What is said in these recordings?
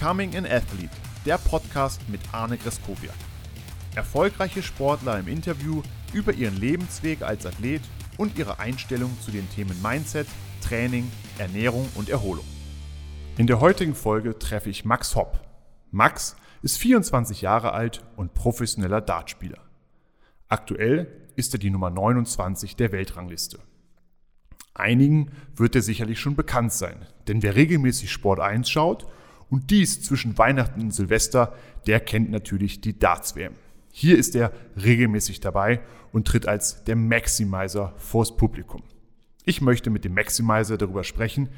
Becoming an Athlete, der Podcast mit Arne Greskowiak. Erfolgreiche Sportler im Interview über ihren Lebensweg als Athlet und ihre Einstellung zu den Themen Mindset, Training, Ernährung und Erholung. In der heutigen Folge treffe ich Max Hopp. Max ist 24 Jahre alt und professioneller Dartspieler. Aktuell ist er die Nummer 29 der Weltrangliste. Einigen wird er sicherlich schon bekannt sein, denn wer regelmäßig Sport 1 schaut und dies zwischen Weihnachten und Silvester, der kennt natürlich die Darts-WM. Hier ist er regelmäßig dabei und tritt als der Maximizer vors Publikum. Ich möchte mit dem Maximizer darüber sprechen,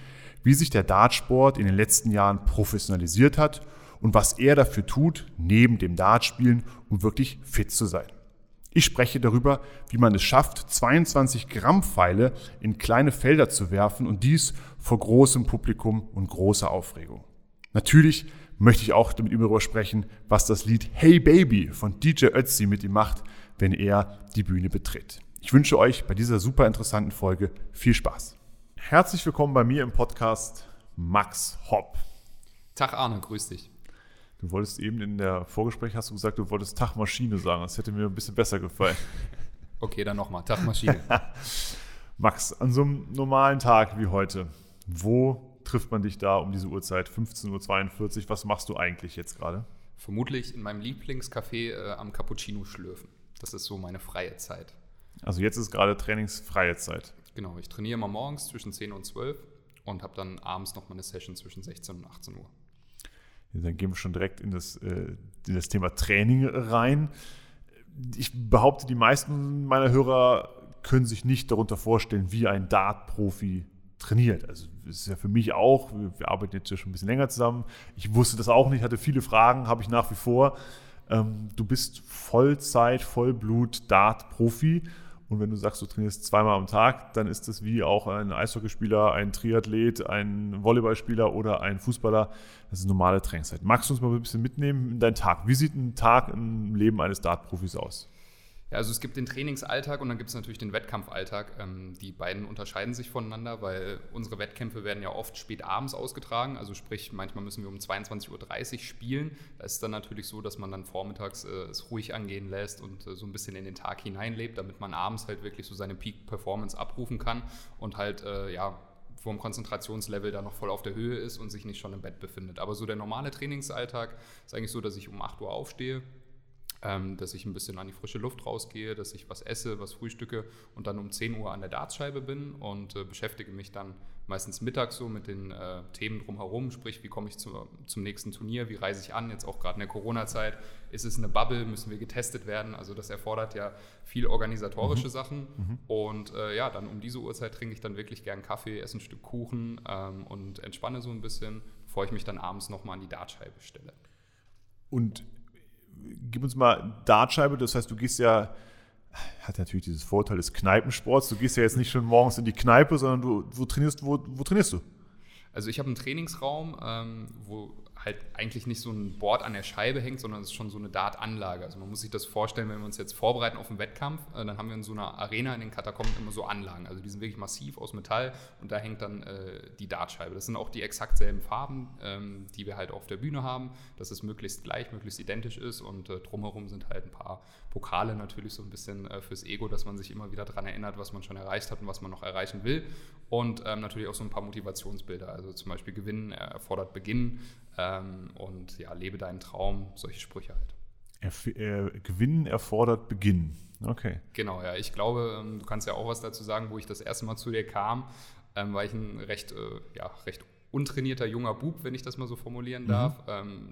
wie sich der Dartsport in den letzten Jahren professionalisiert hat und was er dafür tut, neben dem Dartspielen, um wirklich fit zu sein. Ich spreche darüber, wie man es schafft, 22 Gramm Pfeile in kleine Felder zu werfen und dies vor großem Publikum und großer Aufregung. Natürlich möchte ich auch mit ihm darüber sprechen, was das Lied Hey Baby von DJ Ötzi mit ihm macht, wenn er die Bühne betritt. Ich wünsche euch bei dieser super interessanten Folge viel Spaß. Herzlich willkommen bei mir im Podcast, Max Hopp. Tag Arne, grüß dich. Du wolltest eben in der Vorgespräch, hast du gesagt, du wolltest Tagmaschine sagen. Das hätte mir ein bisschen besser gefallen. Okay, dann nochmal, Tagmaschine. Max, an so einem normalen Tag wie heute, wo trifft man dich da um diese Uhrzeit, 15.42 Uhr? Was machst du eigentlich jetzt gerade? Vermutlich in meinem Lieblingscafé am Cappuccino schlürfen. Das ist so meine freie Zeit. Also jetzt ist gerade trainingsfreie Zeit. Genau, ich trainiere immer morgens zwischen 10 und 12 und habe dann abends nochmal eine Session zwischen 16 und 18 Uhr. Dann gehen wir schon direkt in das Thema Training rein. Ich behaupte, die meisten meiner Hörer können sich nicht darunter vorstellen, wie ein Dart-Profi trainiert. Also das ist ja für mich auch, wir arbeiten jetzt ja schon ein bisschen länger zusammen. Ich wusste das auch nicht, hatte viele Fragen, habe ich nach wie vor. Du bist Vollzeit, Vollblut-Dart-Profi. Und wenn du sagst, du trainierst zweimal am Tag, dann ist das wie auch ein Eishockeyspieler, ein Triathlet, ein Volleyballspieler oder ein Fußballer. Das ist normale Trainingszeit. Magst du uns mal ein bisschen mitnehmen in deinen Tag? Wie sieht ein Tag im Leben eines Dartprofis aus? Ja, also es gibt den Trainingsalltag und dann gibt es natürlich den Wettkampfalltag. Die beiden unterscheiden sich voneinander, weil unsere Wettkämpfe werden ja oft spät abends ausgetragen. Also sprich, manchmal müssen wir um 22.30 Uhr spielen. Da ist es dann natürlich so, dass man dann vormittags es ruhig angehen lässt und so ein bisschen in den Tag hineinlebt, damit man abends halt wirklich so seine Peak-Performance abrufen kann und halt, vom Konzentrationslevel da noch voll auf der Höhe ist und sich nicht schon im Bett befindet. Aber so der normale Trainingsalltag ist eigentlich so, dass ich um 8 Uhr aufstehe, dass ich ein bisschen an die frische Luft rausgehe, dass ich was esse, was frühstücke und dann um 10 Uhr an der Dartscheibe bin und beschäftige mich dann meistens mittags so mit den Themen drumherum, sprich, wie komme ich zum nächsten Turnier, wie reise ich an, jetzt auch gerade in der Corona-Zeit, ist es eine Bubble, müssen wir getestet werden, also das erfordert ja viel organisatorische Sachen und dann um diese Uhrzeit trinke ich dann wirklich gern Kaffee, esse ein Stück Kuchen und entspanne so ein bisschen, bevor ich mich dann abends nochmal an die Dartscheibe stelle. Und gib uns mal Dartscheibe, das heißt, du gehst ja, hat natürlich dieses Vorteil des Kneipensports, du gehst ja jetzt nicht schon morgens in die Kneipe, sondern wo trainierst du? Also ich habe einen Trainingsraum, wo halt eigentlich nicht so ein Board an der Scheibe hängt, sondern es ist schon so eine Dart-Anlage. Also man muss sich das vorstellen, wenn wir uns jetzt vorbereiten auf einen Wettkampf, dann haben wir in so einer Arena in den Katakomben immer so Anlagen. Also die sind wirklich massiv aus Metall und da hängt dann die Dartscheibe. Das sind auch die exakt selben Farben, die wir halt auf der Bühne haben, dass es möglichst gleich, möglichst identisch ist und drumherum sind halt ein paar Pokale natürlich so ein bisschen fürs Ego, dass man sich immer wieder daran erinnert, was man schon erreicht hat und was man noch erreichen will und natürlich auch so ein paar Motivationsbilder. Also zum Beispiel Gewinnen erfordert Beginnen. Und ja, lebe deinen Traum, solche Sprüche halt. Gewinnen erfordert Beginnen. Okay. Genau, ja. Ich glaube, du kannst ja auch was dazu sagen, wo ich das erste Mal zu dir kam, war ich ein recht untrainierter junger Bub, wenn ich das mal so formulieren darf.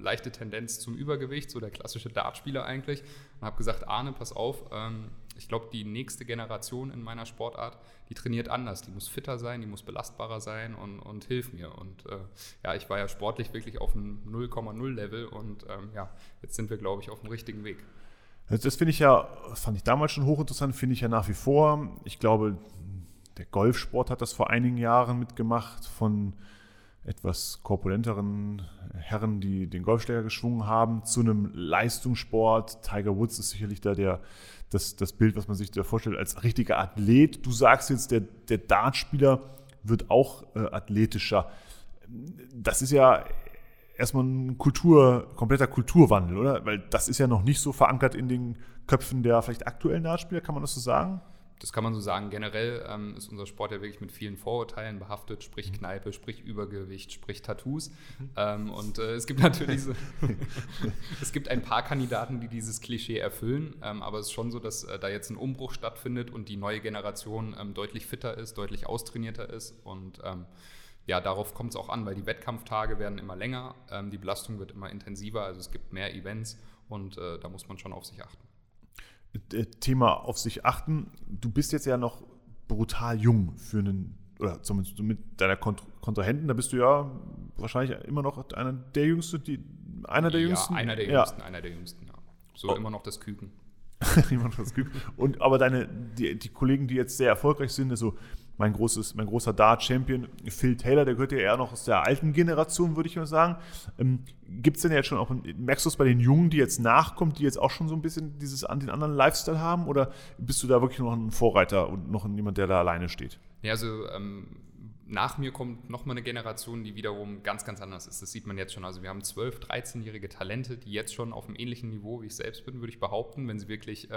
Leichte Tendenz zum Übergewicht, so der klassische Dartspieler eigentlich. Und habe gesagt, Arne, pass auf, ich glaube, die nächste Generation in meiner Sportart, die trainiert anders. Die muss fitter sein, die muss belastbarer sein und hilf mir. Und ich war ja sportlich wirklich auf einem 0,0-Level und jetzt sind wir, glaube ich, auf dem richtigen Weg. Also das fand ich damals schon hochinteressant, finde ich ja nach wie vor. Ich glaube, der Golfsport hat das vor einigen Jahren mitgemacht von etwas korpulenteren Herren, die den Golfschläger geschwungen haben, zu einem Leistungssport. Tiger Woods ist sicherlich da das Bild, was man sich da vorstellt, als richtiger Athlet. Du sagst jetzt, der Dartspieler wird auch athletischer. Das ist ja erstmal ein kompletter Kulturwandel, oder? Weil das ist ja noch nicht so verankert in den Köpfen der vielleicht aktuellen Dartspieler, kann man das so sagen? Das kann man so sagen. Generell ist unser Sport ja wirklich mit vielen Vorurteilen behaftet, sprich Kneipe, sprich Übergewicht, sprich Tattoos. Es gibt natürlich so, es gibt ein paar Kandidaten, die dieses Klischee erfüllen, aber es ist schon so, dass da jetzt ein Umbruch stattfindet und die neue Generation deutlich fitter ist, deutlich austrainierter ist und darauf kommt es auch an, weil die Wettkampftage werden immer länger, die Belastung wird immer intensiver, also es gibt mehr Events und da muss man schon auf sich achten. Thema auf sich achten. Du bist jetzt ja noch brutal jung für einen, oder zumindest mit deiner Kontrahenten, da bist du ja wahrscheinlich immer noch einer der Jüngsten. So immer noch das Küken. Und aber die Kollegen, die jetzt sehr erfolgreich sind, also mein großer Dart-Champion Phil Taylor, der gehört ja eher noch aus der alten Generation, würde ich mal sagen. Gibt es denn jetzt schon auch, merkst du es bei den Jungen, die jetzt nachkommen, die jetzt auch schon so ein bisschen den anderen Lifestyle haben, oder bist du da wirklich noch ein Vorreiter und noch jemand, der da alleine steht? Ja, also nach mir kommt nochmal eine Generation, die wiederum ganz, ganz anders ist. Das sieht man jetzt schon. Also wir haben 12-, 13-jährige Talente, die jetzt schon auf einem ähnlichen Niveau wie ich selbst bin, würde ich behaupten. Wenn sie wirklich,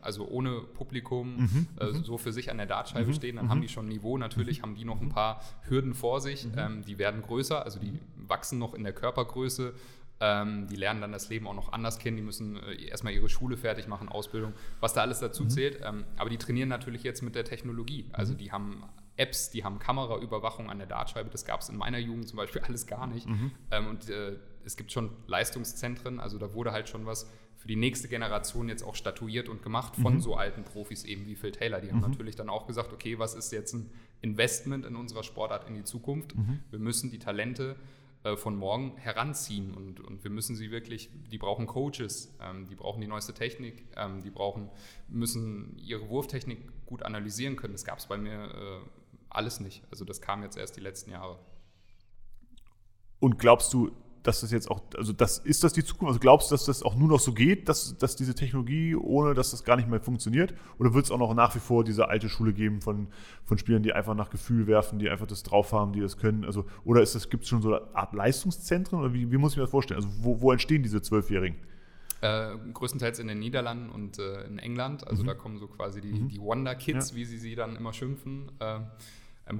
also ohne Publikum so für sich an der Dartscheibe stehen, dann haben die schon ein Niveau. Natürlich haben die noch ein paar Hürden vor sich. Die werden größer, also die wachsen noch in der Körpergröße. Die lernen dann das Leben auch noch anders kennen, die müssen erstmal ihre Schule fertig machen, Ausbildung, was da alles dazu zählt. Aber die trainieren natürlich jetzt mit der Technologie. Also die haben Apps, die haben Kameraüberwachung an der Dartscheibe, das gab es in meiner Jugend zum Beispiel alles gar nicht. Es gibt schon Leistungszentren, also da wurde halt schon was für die nächste Generation jetzt auch statuiert und gemacht von so alten Profis eben wie Phil Taylor. Die haben natürlich dann auch gesagt, okay, was ist jetzt ein Investment in unserer Sportart in die Zukunft? Wir müssen die Talente von morgen heranziehen und wir müssen sie wirklich, die brauchen Coaches, die brauchen die neueste Technik, müssen ihre Wurftechnik gut analysieren können. Das gab es bei mir alles nicht. Also das kam jetzt erst die letzten Jahre. Und glaubst du, dass das jetzt auch, ist das die Zukunft? Also glaubst du, dass das auch nur noch so geht, dass diese Technologie, ohne dass das gar nicht mehr funktioniert? Oder wird es auch noch nach wie vor diese alte Schule geben von Spielern, die einfach nach Gefühl werfen, die einfach das drauf haben, die das können? Also, oder gibt es schon so eine Art Leistungszentren? Oder wie muss ich mir das vorstellen? Also wo entstehen diese 12-Jährigen? Größtenteils in den Niederlanden und in England. Also da kommen so quasi die Wonder-Kids, wie sie dann immer schimpfen,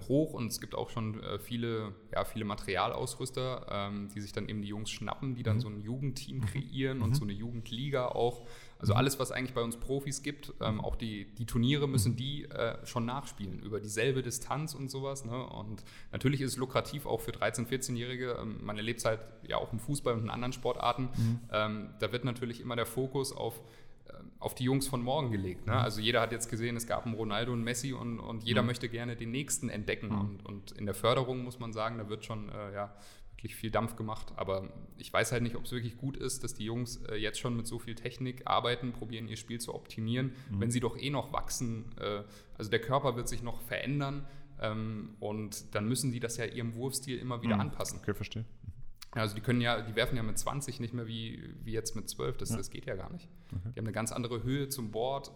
hoch, und es gibt auch schon viele Materialausrüster, die sich dann eben die Jungs schnappen, die dann so ein Jugendteam kreieren und so eine Jugendliga auch. Also alles, was eigentlich bei uns Profis gibt, auch die Turniere müssen die schon nachspielen, über dieselbe Distanz und sowas. Ne? Und natürlich ist es lukrativ auch für 13-, 14-Jährige. Man erlebt es halt ja auch im Fußball und in anderen Sportarten. Da wird natürlich immer der Fokus auf die Jungs von morgen gelegt. Ne? Also jeder hat jetzt gesehen, es gab einen Ronaldo und Messi und jeder möchte gerne den Nächsten entdecken. Und in der Förderung muss man sagen, da wird schon wirklich viel Dampf gemacht. Aber ich weiß halt nicht, ob es wirklich gut ist, dass die Jungs jetzt schon mit so viel Technik arbeiten, probieren ihr Spiel zu optimieren, wenn sie doch noch wachsen. Also der Körper wird sich noch verändern und dann müssen die das ja ihrem Wurfstil immer wieder anpassen. Okay, verstehe. Also die werfen ja mit 20 nicht mehr wie jetzt mit 12, das geht ja gar nicht. Okay. Die haben eine ganz andere Höhe zum Board.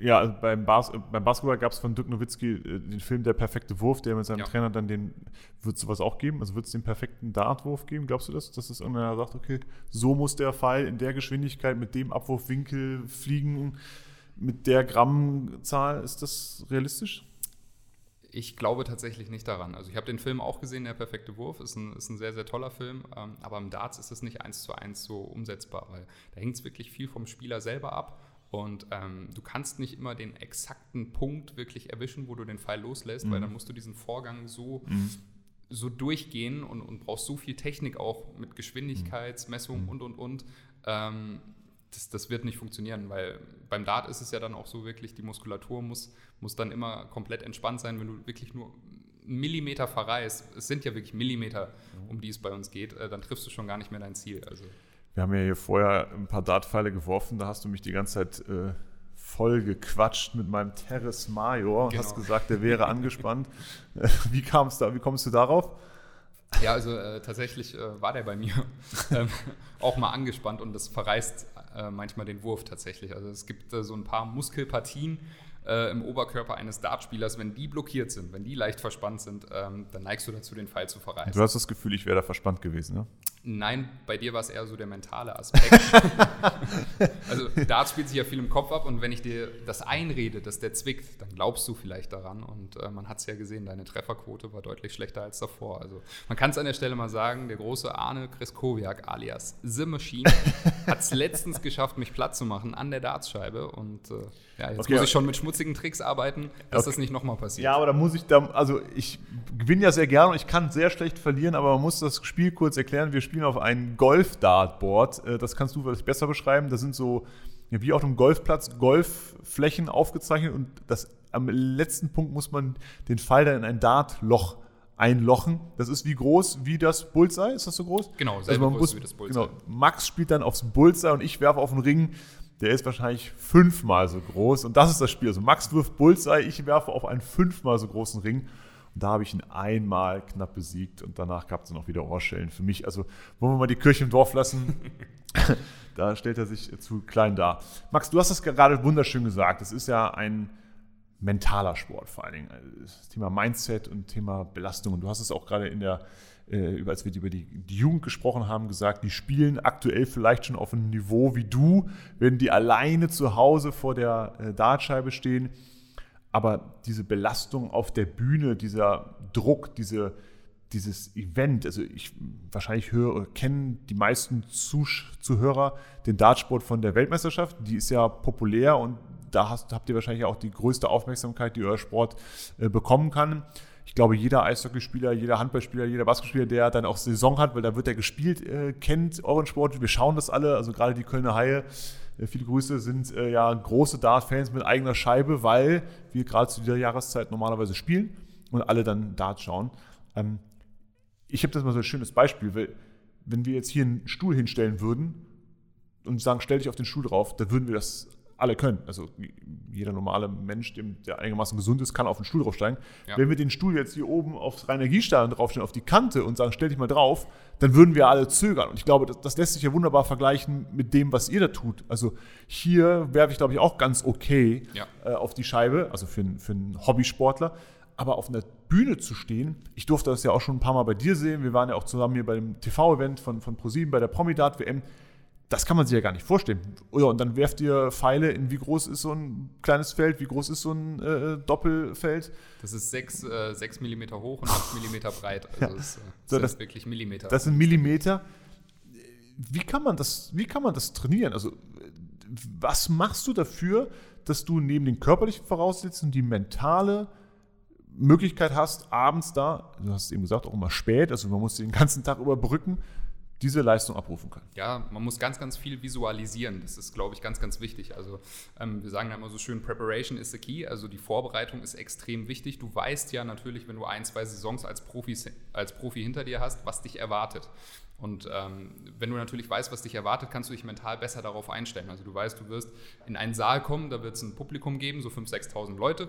Ja, also beim Basketball gab es von Dirk Nowitzki den Film Der perfekte Wurf, der mit seinem Trainer dann wird es sowas auch geben? Also wird es den perfekten Dartwurf geben? Glaubst du das? Dass es irgendeiner sagt, okay, so muss der Pfeil in der Geschwindigkeit mit dem Abwurfwinkel fliegen, mit der Grammzahl, ist das realistisch? Ich glaube tatsächlich nicht daran. Also ich habe den Film auch gesehen, Der perfekte Wurf, ist ein sehr, sehr toller Film, aber im Darts ist es nicht 1:1 so umsetzbar, weil da hängt es wirklich viel vom Spieler selber ab und du kannst nicht immer den exakten Punkt wirklich erwischen, wo du den Pfeil loslässt, weil dann musst du diesen Vorgang so durchgehen und brauchst so viel Technik auch mit Geschwindigkeitsmessung und. Das wird nicht funktionieren, weil beim Dart ist es ja dann auch so wirklich, die Muskulatur muss dann immer komplett entspannt sein, wenn du wirklich nur einen Millimeter verreißt. Es sind ja wirklich Millimeter, um die es bei uns geht, dann triffst du schon gar nicht mehr dein Ziel. Also. Wir haben ja hier vorher ein paar Dartpfeile geworfen, da hast du mich die ganze Zeit voll gequatscht mit meinem Teres Major und hast gesagt, der wäre angespannt. Wie kommst du darauf? Ja, also tatsächlich war der bei mir auch mal angespannt und das verreißt manchmal den Wurf tatsächlich. Also es gibt so ein paar Muskelpartien, im Oberkörper eines Dartspielers, wenn die blockiert sind, wenn die leicht verspannt sind, dann neigst du dazu, den Pfeil zu verreißen. Du hast das Gefühl, ich wäre da verspannt gewesen, ne? Nein, bei dir war es eher so der mentale Aspekt. Also Dart spielt sich ja viel im Kopf ab, und wenn ich dir das einrede, dass der zwickt, dann glaubst du vielleicht daran, und man hat es ja gesehen, deine Trefferquote war deutlich schlechter als davor. Also man kann es an der Stelle mal sagen, der große Arne Greskowiak alias The Machine hat es letztens geschafft, mich platt zu machen an der Dartscheibe, und jetzt muss ich schon mit schmutzigen Tricks arbeiten, dass das nicht nochmal passiert. Ja, aber da muss ich, ich gewinne ja sehr gerne und ich kann sehr schlecht verlieren, aber man muss das Spiel kurz erklären. Wir spielen auf einem Golf-Dartboard, das kannst du vielleicht besser beschreiben, da sind so wie auf einem Golfplatz Golfflächen aufgezeichnet, und das am letzten Punkt muss man den Pfeil dann in ein Dartloch einlochen. Das ist wie groß wie das Bullseye, ist das so groß? Genau, selbe Größe wie das Bullseye. Genau, Max spielt dann aufs Bullseye und ich werfe auf den Ring, der ist wahrscheinlich 5-mal so groß, und das ist das Spiel. Also Max wirft Bullseye, ich werfe auf einen 5-mal so großen Ring. Und da habe ich ihn einmal knapp besiegt, und danach gab es dann auch wieder Ohrschellen für mich. Also wollen wir mal die Kirche im Dorf lassen, da stellt er sich zu klein dar. Max, du hast das gerade wunderschön gesagt, das ist ja ein mentaler Sport vor allen Dingen. Das Thema Mindset und Thema Belastung. Und du hast es auch gerade in der, als wir über die Jugend gesprochen haben, gesagt, die spielen aktuell vielleicht schon auf einem Niveau wie du, wenn die alleine zu Hause vor der Dartscheibe stehen. Aber diese Belastung auf der Bühne, dieser Druck, dieses Event, also wahrscheinlich kennen die meisten Zuhörer den Dartsport von der Weltmeisterschaft, die ist ja populär, und da habt ihr wahrscheinlich auch die größte Aufmerksamkeit, die euer Sport bekommen kann. Ich glaube, jeder Eishockeyspieler, jeder Handballspieler, jeder Basketballspieler, der dann auch Saison hat, weil da wird er gespielt, kennt euren Sport. Wir schauen das alle, also gerade die Kölner Haie, viele Grüße, sind ja große Dart-Fans mit eigener Scheibe, weil wir gerade zu dieser Jahreszeit normalerweise spielen und alle dann Dart schauen. Ich habe das mal so ein schönes Beispiel, weil wenn wir jetzt hier einen Stuhl hinstellen würden und sagen, stell dich auf den Stuhl drauf, dann würden wir das alle können. Also jeder normale Mensch, der einigermaßen gesund ist, kann auf den Stuhl draufsteigen. Ja. Wenn wir den Stuhl jetzt hier oben aufs Rheinenergiestadion draufstellen, auf die Kante und sagen, stell dich mal drauf, dann würden wir alle zögern. Und ich glaube, das lässt sich ja wunderbar vergleichen mit dem, was ihr da tut. Also hier werfe ich, glaube ich, auch ganz okay auf die Scheibe, also für einen Hobbysportler. Aber auf einer Bühne zu stehen, ich durfte das ja auch schon ein paar Mal bei dir sehen, wir waren ja auch zusammen hier bei dem TV-Event von ProSieben bei der Promi-Dart-WM, das kann man sich ja gar nicht vorstellen. Oder, und dann werft ihr Pfeile in, wie groß ist so ein kleines Feld, wie groß ist so ein Doppelfeld? Das ist 6 mm hoch und 8 mm breit. Also das sind wirklich Millimeter. Das sind Millimeter. Wie kann man das trainieren? Also was machst du dafür, dass du neben den körperlichen Voraussetzungen die mentale Möglichkeit hast, abends da, du hast es eben gesagt, auch immer spät, also man muss den ganzen Tag überbrücken, diese Leistung abrufen können? Ja, man muss ganz, ganz viel visualisieren. Das ist, glaube ich, ganz, ganz wichtig. Also wir sagen da immer so schön, Preparation is the key. Also die Vorbereitung ist extrem wichtig. Du weißt ja natürlich, wenn du 1-2 Saisons als Profi hinter dir hast, was dich erwartet. Und wenn du natürlich weißt, was dich erwartet, kannst du dich mental besser darauf einstellen. Also du weißt, du wirst in einen Saal kommen, da wird es ein Publikum geben, so 5.000, 6.000 Leute.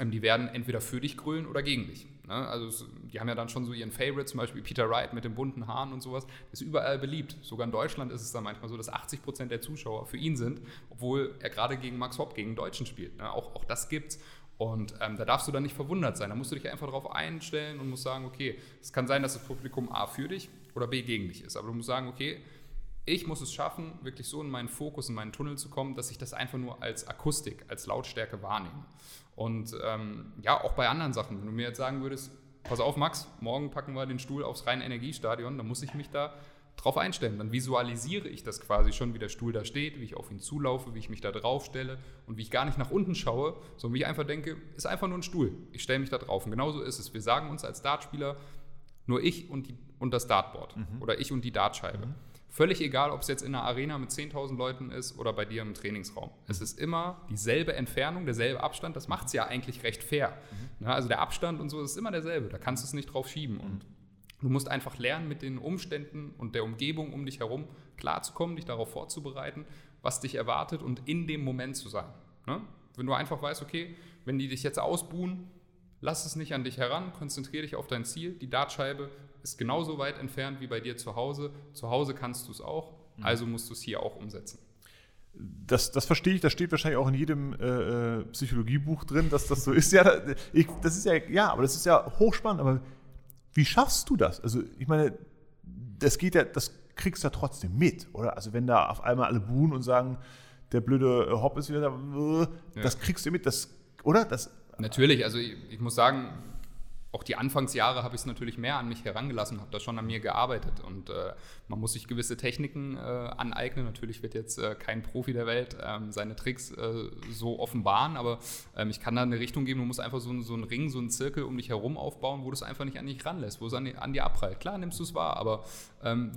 Die werden entweder für dich grölen oder gegen dich. Also die haben ja dann schon so ihren Favorite, zum Beispiel Peter Wright mit den bunten Haaren und sowas. Ist überall beliebt. Sogar in Deutschland ist es dann manchmal so, dass 80% der Zuschauer für ihn sind, obwohl er gerade gegen Max Hopp, gegen einen Deutschen spielt. Auch das gibt's. Und da darfst du dann nicht verwundert sein. Da musst du dich einfach darauf einstellen und musst sagen, okay, es kann sein, dass das Publikum A für dich oder B gegen dich ist. Aber du musst sagen, okay, ich muss es schaffen, wirklich so in meinen Fokus, in meinen Tunnel zu kommen, dass ich das einfach nur als Akustik, als Lautstärke wahrnehme. Und auch bei anderen Sachen, wenn du mir jetzt sagen würdest, pass auf Max, morgen packen wir den Stuhl aufs Rheinenergiestadion, dann muss ich mich da drauf einstellen. Dann visualisiere ich das quasi schon, wie der Stuhl da steht, wie ich auf ihn zulaufe, wie ich mich da drauf stelle und wie ich gar nicht nach unten schaue, sondern wie ich einfach denke, ist einfach nur ein Stuhl, ich stelle mich da drauf. Und genauso ist es. Wir sagen uns als Dartspieler, nur ich und das Dartboard oder ich und die Dartscheibe. Mhm. Völlig egal, ob es jetzt in einer Arena mit 10.000 Leuten ist oder bei dir im Trainingsraum. Es ist immer dieselbe Entfernung, derselbe Abstand. Das macht es ja eigentlich recht fair. Mhm. Also der Abstand und so ist immer derselbe. Da kannst du es nicht drauf schieben. Und du musst einfach lernen, mit den Umständen und der Umgebung um dich herum klarzukommen, dich darauf vorzubereiten, was dich erwartet und in dem Moment zu sein. Ne? Wenn du einfach weißt, okay, wenn die dich jetzt ausbuhen, lass es nicht an dich heran, konzentriere dich auf dein Ziel. Die Dartscheibe ist genauso weit entfernt wie bei dir zu Hause. Zu Hause kannst du es auch, also musst du es hier auch umsetzen. Das verstehe ich, das steht wahrscheinlich auch in jedem Psychologiebuch drin, dass das so ist. Aber das ist ja hochspannend. Aber wie schaffst du das? Also ich meine, das kriegst du ja trotzdem mit, oder? Also wenn da auf einmal alle buhen und sagen, der blöde Hopp ist wieder da, das kriegst du mit, das, oder? Das, natürlich, also ich muss sagen, auch die Anfangsjahre habe ich es natürlich mehr an mich herangelassen, habe da schon an mir gearbeitet und man muss sich gewisse Techniken aneignen. Natürlich wird jetzt kein Profi der Welt seine Tricks so offenbaren, aber ich kann da eine Richtung geben, du musst einfach so einen Ring, so einen Zirkel um dich herum aufbauen, wo du es einfach nicht an dich ranlässt, wo es an dir abprallt. Klar nimmst du es wahr, aber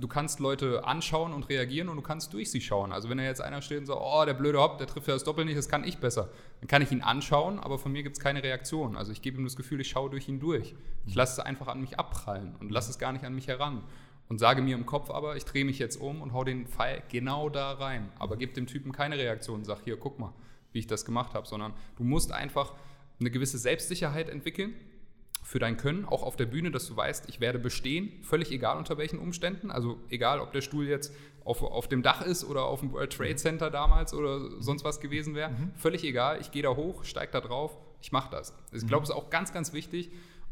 du kannst Leute anschauen und reagieren und du kannst durch sie schauen. Also wenn da jetzt einer steht und sagt, oh, der blöde Hopp, der trifft ja das Doppel nicht, das kann ich besser. Dann kann ich ihn anschauen, aber von mir gibt es keine Reaktion. Also ich gebe ihm das Gefühl, ich schaue durch ihn durch. Ich lasse es einfach an mich abprallen und lasse es gar nicht an mich heran und sage mir im Kopf aber, ich drehe mich jetzt um und hau den Pfeil genau da rein, aber gib dem Typen keine Reaktion und sag, hier, guck mal, wie ich das gemacht habe, sondern du musst einfach eine gewisse Selbstsicherheit entwickeln für dein Können, auch auf der Bühne, dass du weißt, ich werde bestehen, völlig egal unter welchen Umständen, also egal, ob der Stuhl jetzt auf dem Dach ist oder auf dem World Trade Center damals oder sonst was gewesen wäre, völlig egal, ich gehe da hoch, steige da drauf, ich mache das. Also ich glaube, es ist auch ganz, ganz wichtig.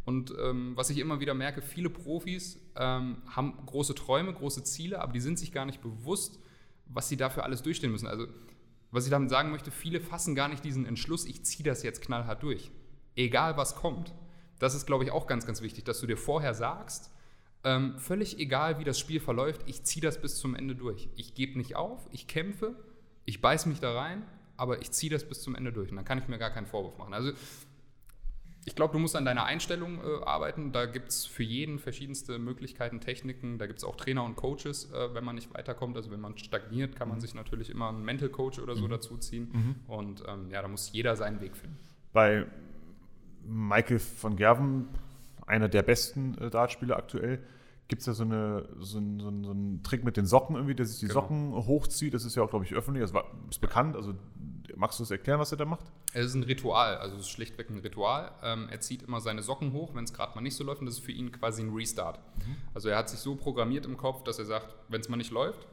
Und was ich immer wieder merke, viele Profis haben große Träume, große Ziele, aber die sind sich gar nicht bewusst, was sie dafür alles durchstehen müssen. Also was ich damit sagen möchte, viele fassen gar nicht diesen Entschluss, ich ziehe das jetzt knallhart durch. Egal was kommt. Das ist, glaube ich, auch ganz, ganz wichtig, dass du dir vorher sagst, völlig egal wie das Spiel verläuft, ich ziehe das bis zum Ende durch. Ich gebe nicht auf, ich kämpfe, ich beiß mich da rein, aber ich ziehe das bis zum Ende durch. Und dann kann ich mir gar keinen Vorwurf machen. Also ich glaube, du musst an deiner Einstellung arbeiten. Da gibt es für jeden verschiedenste Möglichkeiten, Techniken. Da gibt es auch Trainer und Coaches, wenn man nicht weiterkommt. Also wenn man stagniert, kann man sich natürlich immer einen Mental Coach oder so dazu ziehen. Und da muss jeder seinen Weg finden. Bei Michael van Gerwen, einer der besten Dartspieler aktuell, gibt es ja so einen Trick mit den Socken irgendwie, der sich die Socken hochzieht. Das ist ja auch, glaube ich, öffentlich. Das ist bekannt. Also magst du das erklären, was er da macht? Es ist ein Ritual, also es ist schlichtweg ein Ritual. Er zieht immer seine Socken hoch, wenn es gerade mal nicht so läuft. Und das ist für ihn quasi ein Restart. Also er hat sich so programmiert im Kopf, dass er sagt, wenn es mal nicht läuft,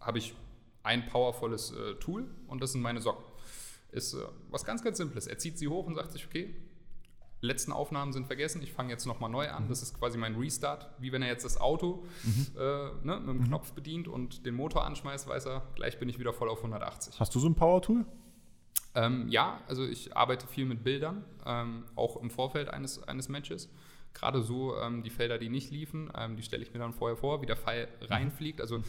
habe ich ein powervolles Tool und das sind meine Socken. Ist was ganz, ganz Simples. Er zieht sie hoch und sagt sich, okay, letzten Aufnahmen sind vergessen, ich fange jetzt nochmal neu an. Das ist quasi mein Restart, wie wenn er jetzt das Auto mit dem Knopf bedient und den Motor anschmeißt, weiß er, gleich bin ich wieder voll auf 180. Hast du so ein Power-Tool? Ja, also ich arbeite viel mit Bildern, auch im Vorfeld eines Matches. Gerade so die Felder, die nicht liefen, die stelle ich mir dann vorher vor, wie der Pfeil reinfliegt. Also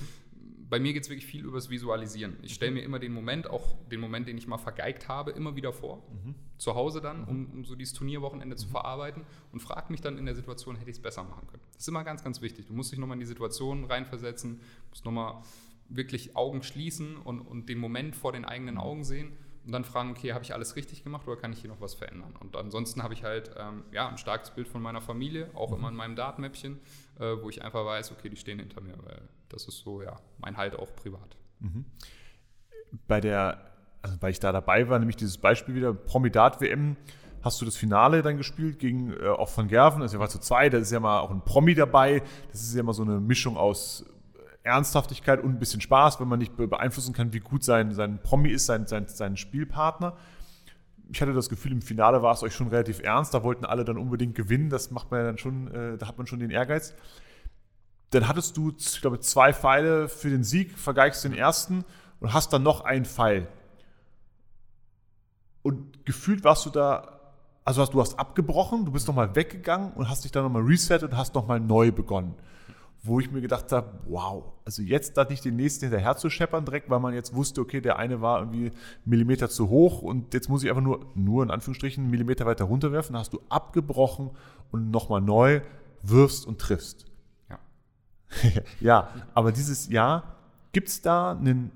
bei mir geht es wirklich viel übers Visualisieren. Ich stelle mir immer den Moment, auch den Moment, den ich mal vergeigt habe, immer wieder vor. Zu Hause dann, um so dieses Turnierwochenende zu verarbeiten und frage mich dann in der Situation, hätte ich es besser machen können. Das ist immer ganz, ganz wichtig. Du musst dich nochmal in die Situation reinversetzen, musst nochmal wirklich Augen schließen und den Moment vor den eigenen Augen sehen. Und dann fragen, okay, habe ich alles richtig gemacht oder kann ich hier noch was verändern? Und ansonsten habe ich halt ein starkes Bild von meiner Familie, auch immer in meinem Dart-Mäppchen, wo ich einfach weiß, okay, die stehen hinter mir, weil das ist so, ja, mein Halt auch privat. Weil ich da dabei war, nämlich dieses Beispiel wieder, Promi-Dart-WM, hast du das Finale dann gespielt gegen auch van Gerwen, das war zu zweit, da ist ja mal auch ein Promi dabei, das ist ja mal so eine Mischung aus Ernsthaftigkeit und ein bisschen Spaß, wenn man nicht beeinflussen kann, wie gut sein Promi ist, sein Spielpartner. Ich hatte das Gefühl, im Finale war es euch schon relativ ernst, da wollten alle dann unbedingt gewinnen, das macht man ja dann schon, da hat man schon den Ehrgeiz. Dann hattest du, ich glaube, 2 Pfeile für den Sieg, vergeigst den ersten und hast dann noch einen Pfeil. Und gefühlt warst du da, also du hast abgebrochen, du bist nochmal weggegangen und hast dich dann nochmal resettet und hast nochmal neu begonnen. Wo ich mir gedacht habe, wow, also jetzt da nicht den nächsten hinterher zu scheppern direkt, weil man jetzt wusste, okay, der eine war irgendwie einen Millimeter zu hoch und jetzt muss ich einfach nur in Anführungsstrichen, einen Millimeter weiter runterwerfen, dann hast du abgebrochen und nochmal neu wirfst und triffst. Ja. Ja, aber dieses Jahr, gibt es da einen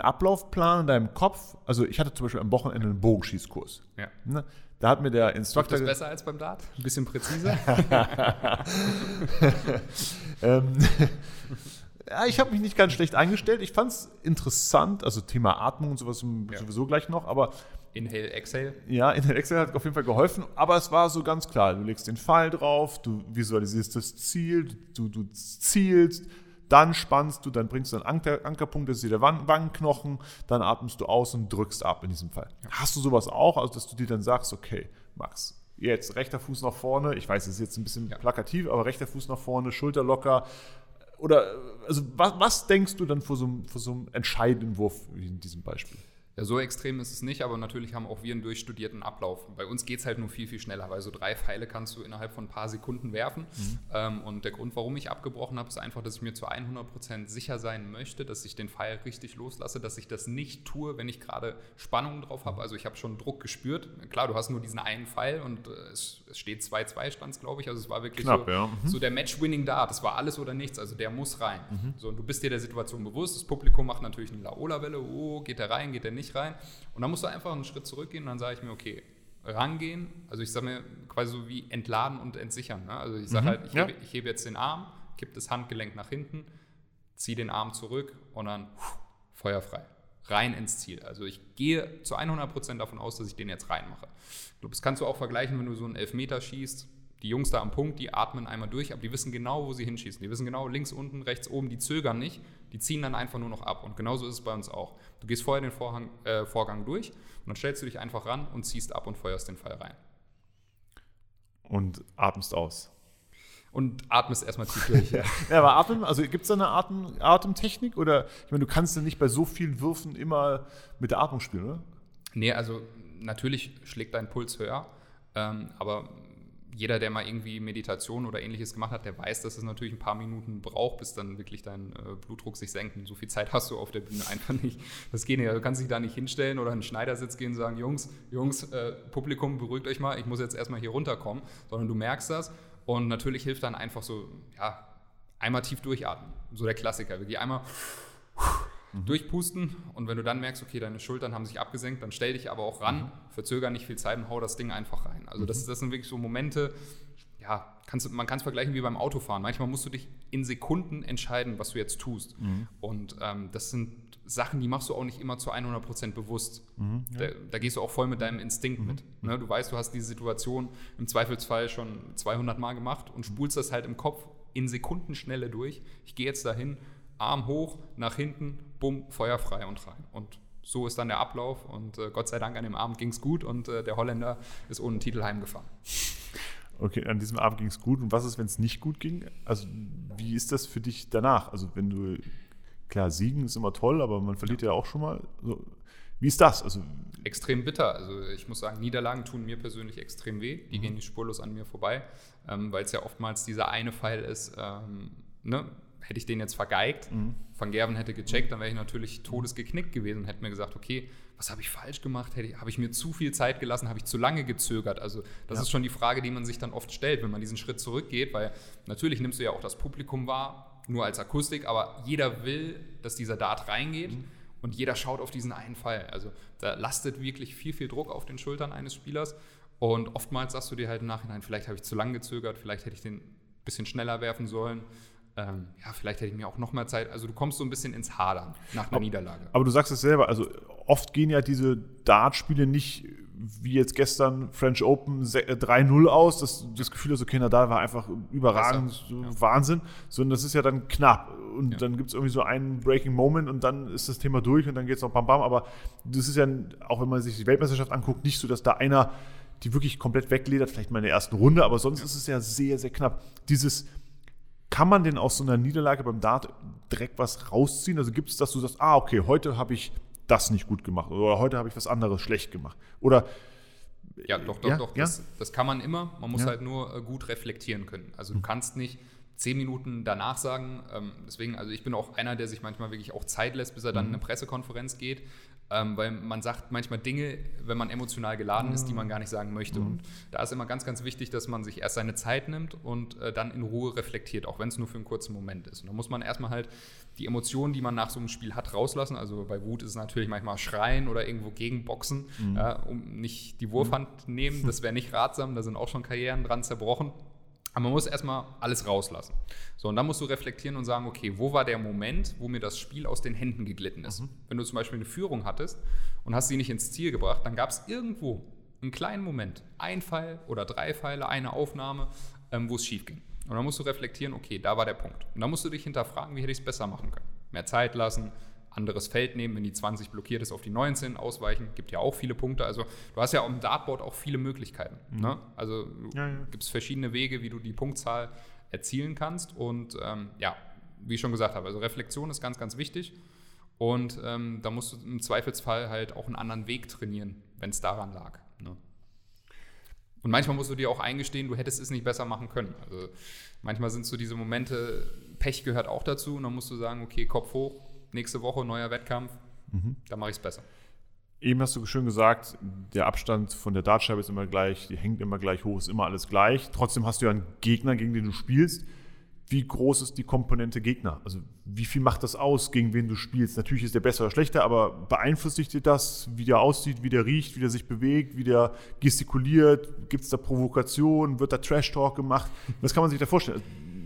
Ablaufplan in deinem Kopf? Also ich hatte zum Beispiel am Wochenende einen Bogenschießkurs. Ja. Ne? Da hat mir der Instructor... Läuft das besser als beim Dart? Ein bisschen präziser? Ich habe mich nicht ganz schlecht eingestellt. Ich fand es interessant. Also Thema Atmung und sowas sowieso gleich noch. Aber Inhale, Exhale. Ja, Inhale, Exhale hat auf jeden Fall geholfen. Aber es war so ganz klar. Du legst den Pfeil drauf, du visualisierst das Ziel, du zielst, dann spannst du, dann bringst du einen Ankerpunkt, das ist der Wangenknochen, dann atmest du aus und drückst ab in diesem Fall. Hast du sowas auch, also dass du dir dann sagst, okay, Max, jetzt rechter Fuß nach vorne, ich weiß, es ist jetzt ein bisschen plakativ, aber rechter Fuß nach vorne, Schulter locker, oder also was denkst du dann vor so einem entscheidenden Wurf in diesem Beispiel? Ja, so extrem ist es nicht, aber natürlich haben auch wir einen durchstudierten Ablauf. Bei uns geht es halt nur viel, viel schneller, weil so 3 Pfeile kannst du innerhalb von ein paar Sekunden werfen. Mhm. Und der Grund, warum ich abgebrochen habe, ist einfach, dass ich mir zu 100% sicher sein möchte, dass ich den Pfeil richtig loslasse, dass ich das nicht tue, wenn ich gerade Spannung drauf habe. Also ich habe schon Druck gespürt. Klar, du hast nur diesen einen Pfeil und es steht 2-2 Stand, glaube ich. Also es war wirklich knapp, so, ja. Mhm. So der Match-Winning-Dart. Das war alles oder nichts, also der muss rein. Mhm. So, und du bist dir der Situation bewusst. Das Publikum macht natürlich eine Laola-Welle. Oh, geht der rein, geht der nicht rein. Und dann musst du einfach einen Schritt zurückgehen und dann sage ich mir, okay, rangehen. Also ich sage mir quasi so wie entladen und entsichern. Ne? Also ich sage halt, ich hebe jetzt den Arm, kipp das Handgelenk nach hinten, ziehe den Arm zurück und dann feuerfrei. Rein ins Ziel. Also ich gehe zu 100% davon aus, dass ich den jetzt reinmache. Ich glaube, das kannst du auch vergleichen, wenn du so einen Elfmeter schießt. Die Jungs da am Punkt, die atmen einmal durch, aber die wissen genau, wo sie hinschießen. Die wissen genau, links, unten, rechts, oben, die zögern nicht. Die ziehen dann einfach nur noch ab. Und genauso ist es bei uns auch. Du gehst vorher den Vorgang durch und dann stellst du dich einfach ran und ziehst ab und feuerst den Fall rein. Und atmest aus. Und atmest erstmal tief durch. Ja, aber atmen, also gibt es da eine Atemtechnik? Oder, ich meine, du kannst ja nicht bei so vielen Würfen immer mit der Atmung spielen, oder? Nee, also natürlich schlägt dein Puls höher, aber jeder, der mal irgendwie Meditation oder Ähnliches gemacht hat, der weiß, dass es natürlich ein paar Minuten braucht, bis dann wirklich dein Blutdruck sich senkt. Und so viel Zeit hast du auf der Bühne einfach nicht. Das geht nicht. Du kannst dich da nicht hinstellen oder in den Schneidersitz gehen und sagen, Jungs, Publikum, beruhigt euch mal, ich muss jetzt erstmal hier runterkommen. Sondern du merkst das. Und natürlich hilft dann einfach so, ja, einmal tief durchatmen. So der Klassiker. Wirklich einmal durchpusten. Und wenn du dann merkst, okay, deine Schultern haben sich abgesenkt, dann stell dich aber auch ran, verzöger nicht viel Zeit und hau das Ding einfach rein. Also das sind wirklich so Momente, ja, man kann es vergleichen wie beim Autofahren. Manchmal musst du dich in Sekunden entscheiden, was du jetzt tust. Und das sind Sachen, die machst du auch nicht immer zu 100% bewusst. Da gehst du auch voll mit deinem Instinkt mit. Ne? Du weißt, du hast diese Situation im Zweifelsfall schon 200 Mal gemacht und spulst das halt im Kopf in Sekundenschnelle durch. Ich gehe jetzt dahin, Arm hoch, nach hinten, bumm, feuerfrei und rein. Und so ist dann der Ablauf und Gott sei Dank an dem Abend ging es gut und der Holländer ist ohne Titel heimgefahren. Okay, an diesem Abend ging es gut. Und was ist, wenn es nicht gut ging? Also wie ist das für dich danach? Also wenn du, klar, siegen ist immer toll, aber man verliert ja auch schon mal. Also, wie ist das? Also extrem bitter. Also ich muss sagen, Niederlagen tun mir persönlich extrem weh. Die gehen nicht spurlos an mir vorbei, weil es ja oftmals dieser eine Pfeil ist, ne? Hätte ich den jetzt vergeigt, Van Gerwen hätte gecheckt, dann wäre ich natürlich todesgeknickt gewesen und hätte mir gesagt, okay, was habe ich falsch gemacht? Habe ich mir zu viel Zeit gelassen? Habe ich zu lange gezögert? Also das ist schon die Frage, die man sich dann oft stellt, wenn man diesen Schritt zurückgeht, weil natürlich nimmst du ja auch das Publikum wahr, nur als Akustik, aber jeder will, dass dieser Dart reingeht und jeder schaut auf diesen einen Pfeil. Also da lastet wirklich viel, viel Druck auf den Schultern eines Spielers und oftmals sagst du dir halt im Nachhinein, vielleicht habe ich zu lange gezögert, vielleicht hätte ich den ein bisschen schneller werfen sollen. Ja, vielleicht hätte ich mir auch noch mehr Zeit. Also du kommst so ein bisschen ins Hadern nach einer Niederlage. Aber du sagst es selber, also oft gehen ja diese Dartspiele nicht wie jetzt gestern French Open 3-0 aus, dass das Gefühl ist, okay, na da war einfach überragend, Wahnsinn, sondern das ist ja dann knapp und dann gibt es irgendwie so einen Breaking Moment und dann ist das Thema durch und dann geht es noch bam bam, aber das ist ja, auch wenn man sich die Weltmeisterschaft anguckt, nicht so, dass da einer die wirklich komplett wegledert, vielleicht mal in der ersten Runde, aber sonst ist es ja sehr, sehr knapp. Kann man denn aus so einer Niederlage beim Dart direkt was rausziehen? Also gibt es, dass du sagst, okay, heute habe ich das nicht gut gemacht oder heute habe ich was anderes schlecht gemacht? Oder doch. Das kann man immer. Man muss halt nur gut reflektieren können. Also du kannst nicht 10 Minuten danach sagen. Deswegen, also ich bin auch einer, der sich manchmal wirklich auch Zeit lässt, bis er dann in eine Pressekonferenz geht. Weil man sagt manchmal Dinge, wenn man emotional geladen ist, die man gar nicht sagen möchte. Und da ist immer ganz, ganz wichtig, dass man sich erst seine Zeit nimmt und dann in Ruhe reflektiert, auch wenn es nur für einen kurzen Moment ist. Und da muss man erstmal halt die Emotionen, die man nach so einem Spiel hat, rauslassen. Also bei Wut ist es natürlich manchmal schreien oder irgendwo gegenboxen, um nicht die Wurfhand nehmen. Das wäre nicht ratsam, da sind auch schon Karrieren dran zerbrochen. Aber man muss erstmal alles rauslassen. So, und dann musst du reflektieren und sagen, okay, wo war der Moment, wo mir das Spiel aus den Händen geglitten ist? Wenn du zum Beispiel eine Führung hattest und hast sie nicht ins Ziel gebracht, dann gab es irgendwo einen kleinen Moment, ein Pfeil oder 3 Pfeile, eine Aufnahme, wo es schief ging. Und dann musst du reflektieren, okay, da war der Punkt. Und dann musst du dich hinterfragen, wie hätte ich es besser machen können. Mehr Zeit lassen, anderes Feld nehmen, wenn die 20 blockiert ist, auf die 19 ausweichen. Gibt ja auch viele Punkte. Also du hast ja am Dartboard auch viele Möglichkeiten. Mhm. Ne? Also gibt's verschiedene Wege, wie du die Punktzahl erzielen kannst. Und wie ich schon gesagt habe, also Reflexion ist ganz, ganz wichtig. Und da musst du im Zweifelsfall halt auch einen anderen Weg trainieren, wenn es daran lag. Ne? Und manchmal musst du dir auch eingestehen, du hättest es nicht besser machen können. Also manchmal sind so diese Momente, Pech gehört auch dazu. Und dann musst du sagen, okay, Kopf hoch, nächste Woche neuer Wettkampf, dann mache ich es besser. Eben hast du schön gesagt, der Abstand von der Dartscheibe ist immer gleich, die hängt immer gleich hoch, ist immer alles gleich. Trotzdem hast du ja einen Gegner, gegen den du spielst. Wie groß ist die Komponente Gegner? Also wie viel macht das aus, gegen wen du spielst? Natürlich ist der besser oder schlechter, aber beeinflusst dich das, wie der aussieht, wie der riecht, wie der sich bewegt, wie der gestikuliert? Gibt es da Provokationen? Wird da Trash-Talk gemacht? Was kann man sich da vorstellen?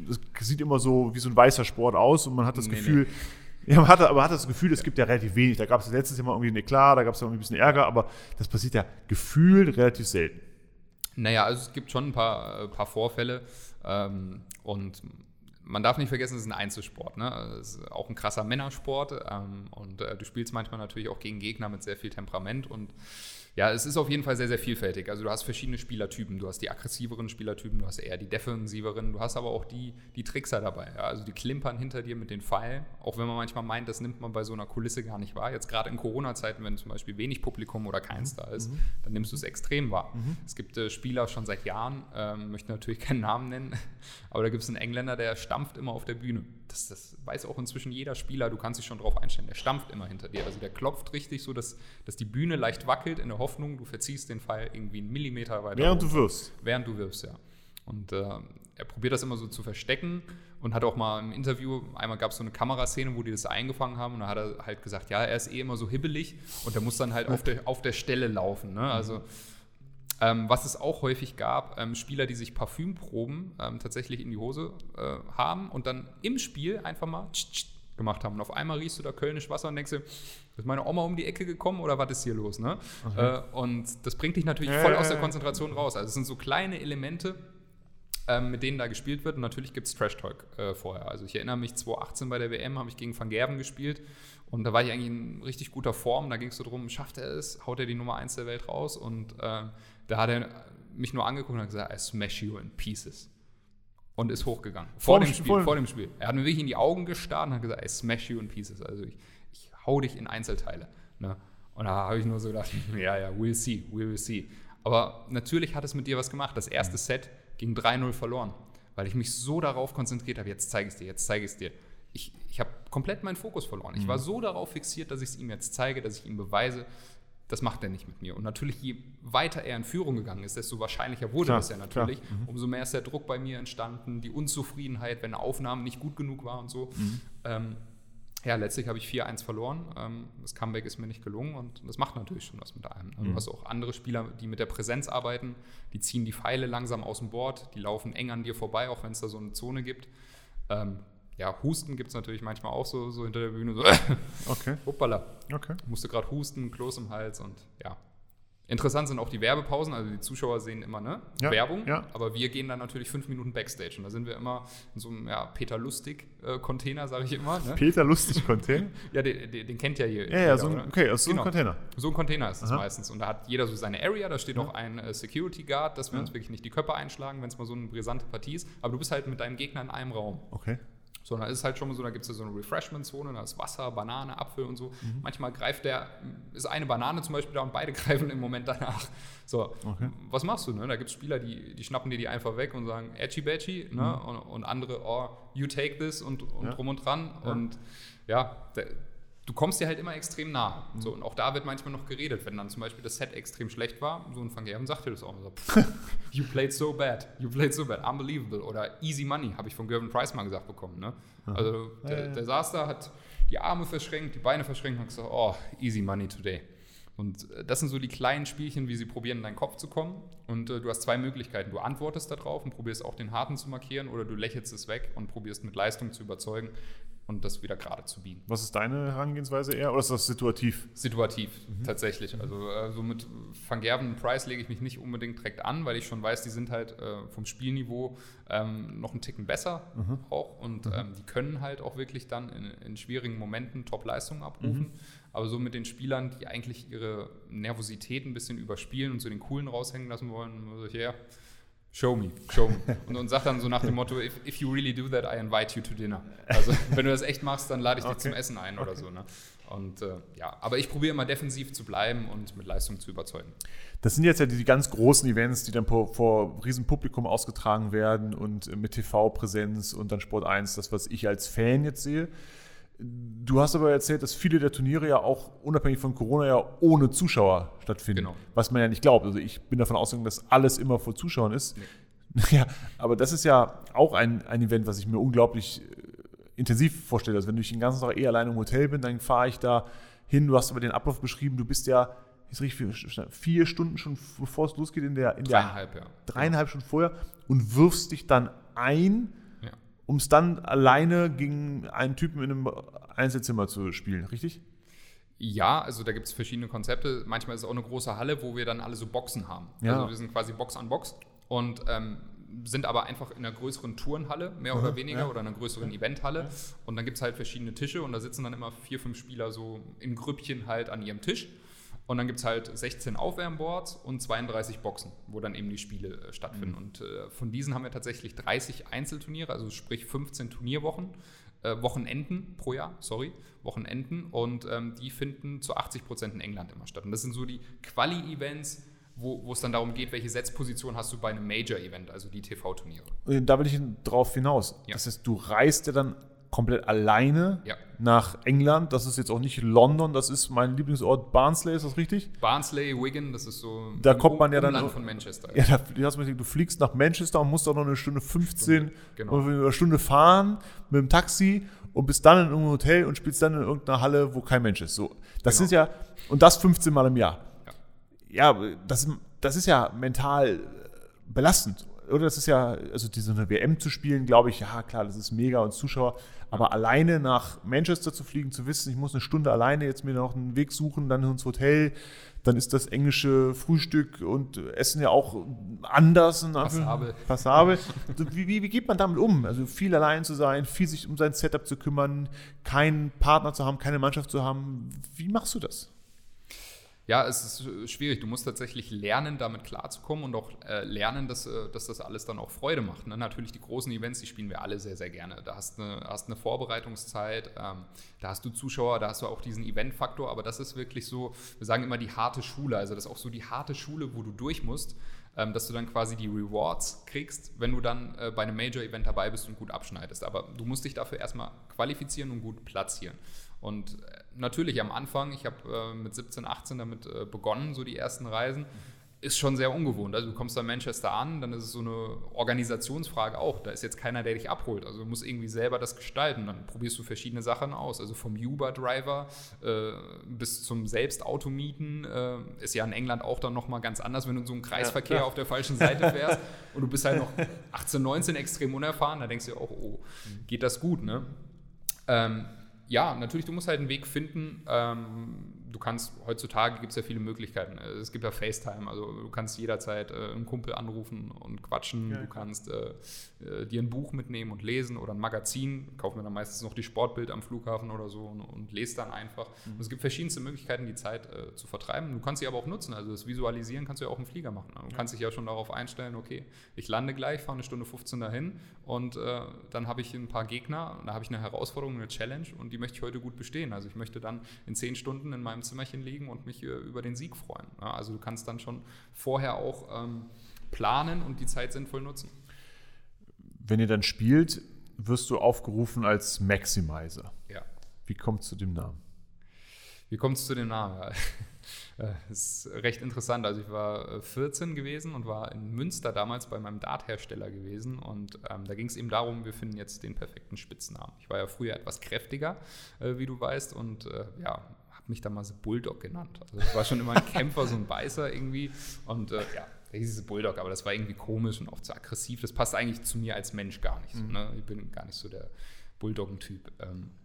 Das sieht immer so wie so ein weißer Sport aus und man hat das Gefühl... Nee. Ja, man hat das Gefühl, es gibt ja relativ wenig. Da gab es letztes Jahr mal irgendwie einen Eklat, da gab es ja ein bisschen Ärger, aber das passiert ja gefühlt relativ selten. Naja, also es gibt schon ein paar Vorfälle und man darf nicht vergessen, es ist ein Einzelsport. Ne? Es ist auch ein krasser Männersport und du spielst manchmal natürlich auch gegen Gegner mit sehr viel Temperament und ja, es ist auf jeden Fall sehr, sehr vielfältig. Also du hast verschiedene Spielertypen. Du hast die aggressiveren Spielertypen, du hast eher die defensiveren, du hast aber auch die Trickser dabei. Ja? Also die klimpern hinter dir mit den Pfeilen, auch wenn man manchmal meint, das nimmt man bei so einer Kulisse gar nicht wahr. Jetzt gerade in Corona-Zeiten, wenn zum Beispiel wenig Publikum oder keins da ist, dann nimmst du es extrem wahr. Es gibt Spieler schon seit Jahren, möchte natürlich keinen Namen nennen, aber da gibt es einen Engländer, der stampft immer auf der Bühne. Das weiß auch inzwischen jeder Spieler, du kannst dich schon drauf einstellen, der stampft immer hinter dir. Also der klopft richtig so, dass die Bühne leicht wackelt in der Hoffnung, du verziehst den Pfeil irgendwie einen Millimeter weiter. Während du wirfst, ja. Und er probiert das immer so zu verstecken und hat auch mal im Interview, einmal gab es so eine Kameraszene, wo die das eingefangen haben und da hat er halt gesagt, ja, er ist eh immer so hibbelig und der muss dann halt auf der Stelle laufen. Ne? Also was es auch häufig gab, Spieler, die sich Parfümproben tatsächlich in die Hose haben und dann im Spiel einfach mal gemacht haben. Und auf einmal riechst du da Kölnisch Wasser und denkst dir, ist meine Oma um die Ecke gekommen oder was ist hier los? Ne? Okay. Und das bringt dich natürlich voll aus der Konzentration raus. Also es sind so kleine Elemente, mit denen da gespielt wird. Und natürlich gibt es Trash-Talk vorher. Also ich erinnere mich, 2018 bei der WM habe ich gegen Van Gerwen gespielt. Und da war ich eigentlich in richtig guter Form. Da ging es so drum, schafft er es? Haut er die Nummer 1 der Welt raus? Und da hat er mich nur angeguckt und hat gesagt, I smash you in pieces. Und ist hochgegangen. Vor dem Spiel. Er hat mir wirklich in die Augen gestarrt und hat gesagt, I smash you in pieces. Also ich hau dich in Einzelteile. Ne? Und da habe ich nur so gedacht, ja, we'll see. Aber natürlich hat es mit dir was gemacht. Das erste Set ging 3-0 verloren, weil ich mich so darauf konzentriert habe, jetzt zeige ich es dir. Ich habe komplett meinen Fokus verloren. Ich war so darauf fixiert, dass ich es ihm jetzt zeige, dass ich ihm beweise, das macht er nicht mit mir. Und natürlich, je weiter er in Führung gegangen ist, desto wahrscheinlicher wurde das ja natürlich. Umso mehr ist der Druck bei mir entstanden, die Unzufriedenheit, wenn eine Aufnahme nicht gut genug war und so. Letztlich habe ich 4-1 verloren. Das Comeback ist mir nicht gelungen und das macht natürlich schon was mit einem. Du hast auch andere Spieler, die mit der Präsenz arbeiten, die ziehen die Pfeile langsam aus dem Board, die laufen eng an dir vorbei, auch wenn es da so eine Zone gibt. Husten gibt es natürlich manchmal auch so hinter der Bühne. So okay. Hoppala. Okay. Musste gerade husten, Kloß im Hals und ja. Interessant sind auch die Werbepausen. Also die Zuschauer sehen immer Werbung. Ja. Aber wir gehen dann natürlich 5 Minuten Backstage. Und da sind wir immer in so einem Peter-Lustig-Container, sage ich immer. Ne? Peter-Lustig-Container? Ja, den kennt ja jeder. Ja, so ein Container. So ein Container ist es meistens. Und da hat jeder so seine Area. Da steht auch ein Security Guard, dass wir uns wirklich nicht die Köpfe einschlagen, wenn es mal so eine brisante Partie ist. Aber du bist halt mit deinem Gegner in einem Raum. Okay. So, da ist es halt schon so, da gibt es ja so eine Refreshment-Zone, da ist Wasser, Banane, Apfel und so. Manchmal ist eine Banane zum Beispiel da und beide greifen im Moment danach. So, was machst du? Ne? Da gibt es Spieler, die schnappen dir die einfach weg und sagen, edgy-badgy, ne? und andere, oh, you take this und drum und dran. Ja. Und du kommst dir halt immer extrem nah. So, und auch da wird manchmal noch geredet, wenn dann zum Beispiel das Set extrem schlecht war. So ein Van Gerwen sagt dir das auch. So, you played so bad, unbelievable. Oder easy money, habe ich von Gerwyn Price mal gesagt bekommen. Ne? Also der saß da, hat die Arme verschränkt, die Beine verschränkt und hat gesagt, oh, easy money today. Und das sind so die kleinen Spielchen, wie sie probieren, in deinen Kopf zu kommen. Und du hast zwei Möglichkeiten. Du antwortest da drauf und probierst auch den Harten zu markieren oder du lächelst es weg und probierst mit Leistung zu überzeugen. und das wieder gerade zu biegen. Was ist deine Herangehensweise eher oder ist das situativ? Situativ, tatsächlich. Also mit Van Gerwen und Price lege ich mich nicht unbedingt direkt an, weil ich schon weiß, die sind halt vom Spielniveau noch einen Ticken besser auch und die können halt auch wirklich dann in schwierigen Momenten Top-Leistungen abrufen. Aber so mit den Spielern, die eigentlich ihre Nervosität ein bisschen überspielen und so den Coolen raushängen lassen wollen, muss ich show me. Und sagt dann so nach dem Motto, if you really do that, I invite you to dinner. Also wenn du das echt machst, dann lade ich dich zum Essen ein oder so. Ne? Und ja, aber ich probiere immer defensiv zu bleiben und mit Leistung zu überzeugen. Das sind jetzt ja die ganz großen Events, die dann vor riesen Publikum ausgetragen werden und mit TV-Präsenz und dann Sport 1, das, was ich als Fan jetzt sehe. Du hast aber erzählt, dass viele der Turniere ja auch unabhängig von Corona ja ohne Zuschauer stattfinden, was man ja nicht glaubt. Also ich bin davon ausgegangen, dass alles immer vor Zuschauern ist. Ja, aber das ist ja auch ein Event, was ich mir unglaublich intensiv vorstelle. Also wenn ich den ganzen Tag alleine im Hotel bin, dann fahre ich da hin. Du hast aber den Ablauf beschrieben, du bist ja jetzt richtig 4 Stunden schon, bevor es losgeht, dreieinhalb schon vorher und wirfst dich dann ein, um es dann alleine gegen einen Typen in einem Einzelzimmer zu spielen, richtig? Ja, also da gibt es verschiedene Konzepte. Manchmal ist es auch eine große Halle, wo wir dann alle so Boxen haben. Ja. Also wir sind quasi Box an Box und sind aber einfach in einer größeren Turnhalle, mehr oder weniger, oder einer größeren Eventhalle. Ja. Und dann gibt es halt verschiedene Tische und da sitzen dann immer 4, 5 Spieler so in Grüppchen halt an ihrem Tisch. Und dann gibt es halt 16 Aufwärmboards und 32 Boxen, wo dann eben die Spiele stattfinden. Und von diesen haben wir tatsächlich 30 Einzelturniere, also sprich 15 Turnierwochen, Wochenenden pro Jahr, Wochenenden. Und die finden zu 80% in England immer statt. Und das sind so die Quali-Events, wo es dann darum geht, welche Setzposition hast du bei einem Major-Event, also die TV-Turniere. Und da will ich drauf hinaus. Ja. Das heißt, du reist ja dann komplett alleine nach England. Das ist jetzt auch nicht London, das ist mein Lieblingsort Barnsley, ist das richtig? Barnsley, Wigan, das ist so da kommt man ja dann Land von Manchester. Ja, du fliegst nach Manchester und musst auch noch eine Stunde 15 oder Stunde fahren mit dem Taxi und bist dann in irgendeinem Hotel und spielst dann in irgendeiner Halle, wo kein Mensch ist. So, das ist ja, und das 15 Mal im Jahr. Ja, das ist ja mental belastend. Oder das ist ja, also diese WM zu spielen, glaube ich, ja klar, das ist mega und Zuschauer, aber alleine nach Manchester zu fliegen, zu wissen, ich muss eine Stunde alleine jetzt mir noch einen Weg suchen, dann ins Hotel, dann ist das englische Frühstück und Essen ja auch anders. Passabel. Wie geht man damit um? Also viel allein zu sein, viel sich um sein Setup zu kümmern, keinen Partner zu haben, keine Mannschaft zu haben. Wie machst du das? Ja, es ist schwierig. Du musst tatsächlich lernen, damit klarzukommen und auch lernen, dass das alles dann auch Freude macht. Ne? Natürlich die großen Events, die spielen wir alle sehr, sehr gerne. Da hast eine Vorbereitungszeit, da hast du Zuschauer, da hast du auch diesen Eventfaktor. Aber das ist wirklich so, wir sagen immer die harte Schule. Also das ist auch so die harte Schule, wo du durch musst, dass du dann quasi die Rewards kriegst, wenn du dann bei einem Major-Event dabei bist und gut abschneidest. Aber du musst dich dafür erstmal qualifizieren und gut platzieren. Und natürlich am Anfang, ich habe mit 17, 18 damit begonnen, so die ersten Reisen, ist schon sehr ungewohnt. Also du kommst da in Manchester an, dann ist es so eine Organisationsfrage auch. Da ist jetzt keiner, der dich abholt. Also du musst irgendwie selber das gestalten. Dann probierst du verschiedene Sachen aus. Also vom Uber-Driver bis zum Selbstautomieten ist ja in England auch dann nochmal ganz anders, wenn du in so einem Kreisverkehr auf der falschen Seite fährst und du bist halt noch 18, 19 extrem unerfahren. Da denkst du dir auch, oh, geht das gut, ne? Ja, natürlich, du musst halt einen Weg finden. Du kannst, heutzutage gibt es ja viele Möglichkeiten. Es gibt ja FaceTime, also du kannst jederzeit einen Kumpel anrufen und quatschen. Okay. Du kannst dir ein Buch mitnehmen und lesen oder ein Magazin. Kaufen wir dann meistens noch die Sportbild am Flughafen oder so und lest dann einfach. Und es gibt verschiedenste Möglichkeiten, die Zeit zu vertreiben. Du kannst sie aber auch nutzen. Also das Visualisieren kannst du ja auch im Flieger machen. Du kannst dich ja schon darauf einstellen, okay, ich lande gleich, fahre eine Stunde 15 dahin und dann habe ich ein paar Gegner, da habe ich eine Herausforderung, eine Challenge und die möchte ich heute gut bestehen. Also ich möchte dann in 10 Stunden in meinem Zimmerchen liegen und mich über den Sieg freuen. Ja, also du kannst dann schon vorher auch planen und die Zeit sinnvoll nutzen. Wenn ihr dann spielt, wirst du aufgerufen als Maximizer. Ja. Wie kommt es zu dem Namen? Das ist recht interessant. Also ich war 14 gewesen und war in Münster damals bei meinem Darthersteller gewesen und da ging es eben darum, wir finden jetzt den perfekten Spitznamen. Ich war ja früher etwas kräftiger, wie du weißt und mich damals Bulldog genannt. Also ich war schon immer ein Kämpfer, so ein Beißer irgendwie und da hieß es Bulldog, aber das war irgendwie komisch und auch zu aggressiv. Das passt eigentlich zu mir als Mensch gar nicht so, ne? Ich bin gar nicht so der Bulldoggentyp.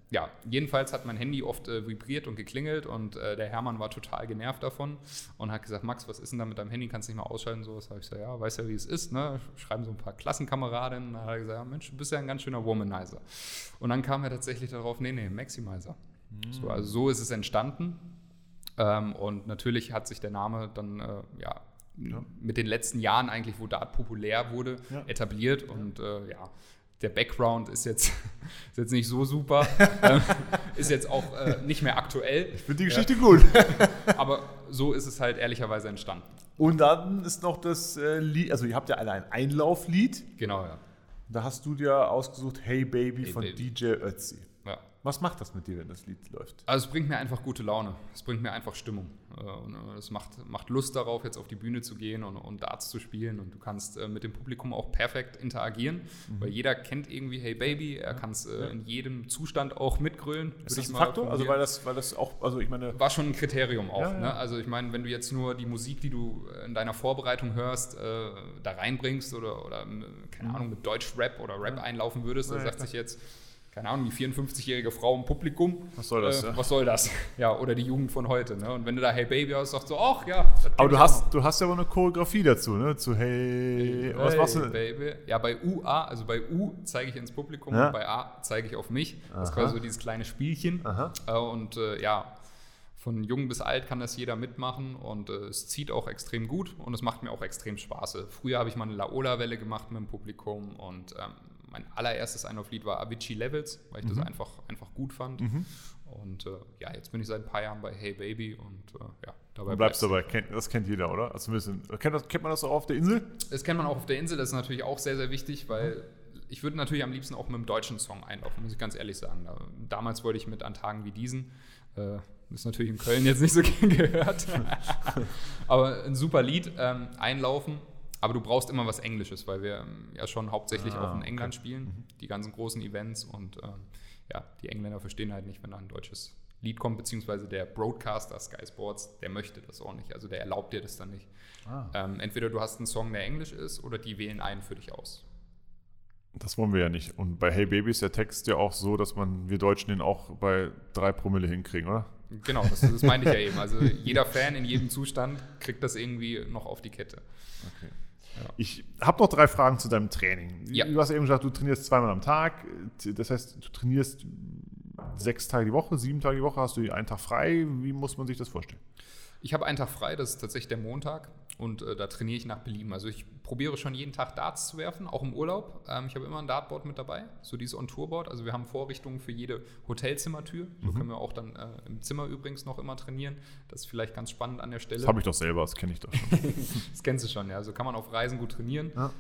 Ja, jedenfalls hat mein Handy oft vibriert und geklingelt und der Hermann war total genervt davon und hat gesagt, Max, was ist denn da mit deinem Handy, kannst du nicht mal ausschalten? So was habe ich gesagt, ja, weißt ja, wie es ist, ne? Schreiben so ein paar Klassenkameradinnen. Da hat er gesagt, ja, Mensch, du bist ja ein ganz schöner Womanizer. Und dann kam er tatsächlich darauf, nee, Maximizer. Mhm. So, also so ist es entstanden und natürlich hat sich der Name dann, mit den letzten Jahren eigentlich, wo Dart populär wurde, etabliert und der Background ist jetzt nicht so super, ist jetzt auch nicht mehr aktuell. Ich finde die Geschichte gut. Aber so ist es halt ehrlicherweise entstanden. Und dann ist noch das Lied, also ihr habt ja alle ein Einlauflied. Genau, ja. Da hast du dir ausgesucht, Hey Baby von DJ Ötzi. Ja. Was macht das mit dir, wenn das Lied läuft? Also es bringt mir einfach gute Laune, es bringt mir einfach Stimmung. Und es macht Lust darauf, jetzt auf die Bühne zu gehen und Darts zu spielen. Und du kannst mit dem Publikum auch perfekt interagieren, weil jeder kennt irgendwie Hey Baby, er kann es in jedem Zustand auch mitgrölen. Ist das ein Faktor? Also weil das auch, also ich meine... War schon ein Kriterium auch. Ja. Ne? Also ich meine, wenn du jetzt nur die Musik, die du in deiner Vorbereitung hörst, da reinbringst oder keine Ahnung, mit Deutsch-Rap oder Rap einlaufen würdest, dann sagt sich jetzt... Keine Ahnung, die 54-jährige Frau im Publikum. Was soll das? Was soll das? Ja, oder die Jugend von heute. Ne? Und wenn du da Hey Baby hast, sagst du, ach ja. Aber du hast ja aber eine Choreografie dazu, ne? Zu Hey, was machst du? Baby. Ja, bei UA, also bei U zeige ich ins Publikum und bei A zeige ich auf mich. Aha. Das ist quasi so dieses kleine Spielchen. Und von jung bis alt kann das jeder mitmachen und es zieht auch extrem gut und es macht mir auch extrem Spaß. Früher habe ich mal eine Laola-Welle gemacht mit dem Publikum und mein allererstes Einlauflied war Avicii Levels, weil ich das einfach gut fand. Und jetzt bin ich seit ein paar Jahren bei Hey Baby und dabei. Du bleibst dabei, das kennt jeder, oder? Also ein bisschen. Kennt man das auch auf der Insel? Das kennt man auch auf der Insel, das ist natürlich auch sehr, sehr wichtig, weil ich würde natürlich am liebsten auch mit einem deutschen Song einlaufen, muss ich ganz ehrlich sagen. Damals wollte ich mit An Tagen wie diesen, das ist natürlich in Köln jetzt nicht so gehört, aber ein super Lied, einlaufen. Aber du brauchst immer was Englisches, weil wir ja schon hauptsächlich auch in England spielen, die ganzen großen Events. Und die Engländer verstehen halt nicht, wenn da ein deutsches Lied kommt, beziehungsweise der Broadcaster Sky Sports, der möchte das auch nicht. Also der erlaubt dir das dann nicht. Entweder du hast einen Song, der englisch ist, oder die wählen einen für dich aus. Das wollen wir ja nicht. Und bei Hey Baby ist der Text ja auch so, dass wir Deutschen den auch bei 3 Promille hinkriegen, oder? Genau, das meinte ich ja eben. Also jeder Fan in jedem Zustand kriegt das irgendwie noch auf die Kette. Okay. Ja. Ich habe noch 3 Fragen zu deinem Training. Ja. Du hast eben gesagt, du trainierst 2-mal am Tag. Das heißt, du trainierst 6 Tage die Woche, 7 Tage die Woche. Hast du einen Tag frei? Wie muss man sich das vorstellen? Ich habe einen Tag frei, das ist tatsächlich der Montag. Und da trainiere ich nach Belieben. Also ich probiere schon jeden Tag Darts zu werfen, auch im Urlaub. Ich habe immer ein Dartboard mit dabei, so dieses On-Tour-Board. Also wir haben Vorrichtungen für jede Hotelzimmertür. So können wir auch dann im Zimmer übrigens noch immer trainieren. Das ist vielleicht ganz spannend an der Stelle. Das habe ich doch selber, das kenne ich doch schon. Das kennst du schon, ja. Also kann man auf Reisen gut trainieren. Ja.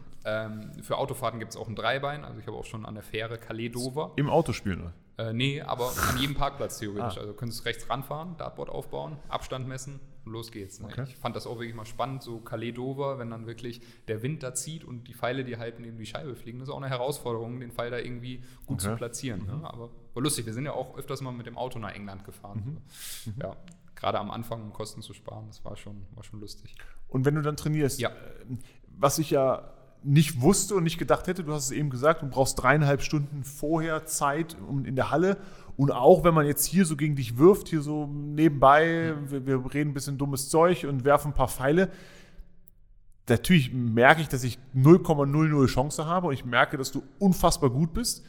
Für Autofahrten gibt es auch ein Dreibein. Also ich habe auch schon an der Fähre Calais-Dover. Im Auto spielen, ne? Nee, aber an jedem Parkplatz theoretisch. Also könntest rechts ranfahren, Dartboard aufbauen, Abstand messen. Los geht's. Ne? Okay. Ich fand das auch wirklich mal spannend, so Calais-Dover, wenn dann wirklich der Wind da zieht und die Pfeile, die halt neben die Scheibe fliegen, das ist auch eine Herausforderung, den Pfeil da irgendwie gut zu platzieren. Ne? Aber war lustig, wir sind ja auch öfters mal mit dem Auto nach England gefahren. Mhm. Ja, gerade am Anfang, um Kosten zu sparen, das war schon lustig. Und wenn du dann trainierst, was ich ja nicht wusste und nicht gedacht hätte, du hast es eben gesagt, du brauchst 3,5 Stunden vorher Zeit in der Halle. Und auch wenn man jetzt hier so gegen dich wirft, hier so nebenbei, wir reden ein bisschen dummes Zeug und werfen ein paar Pfeile, natürlich merke ich, dass ich 0,00 Chance habe und ich merke, dass du unfassbar gut bist,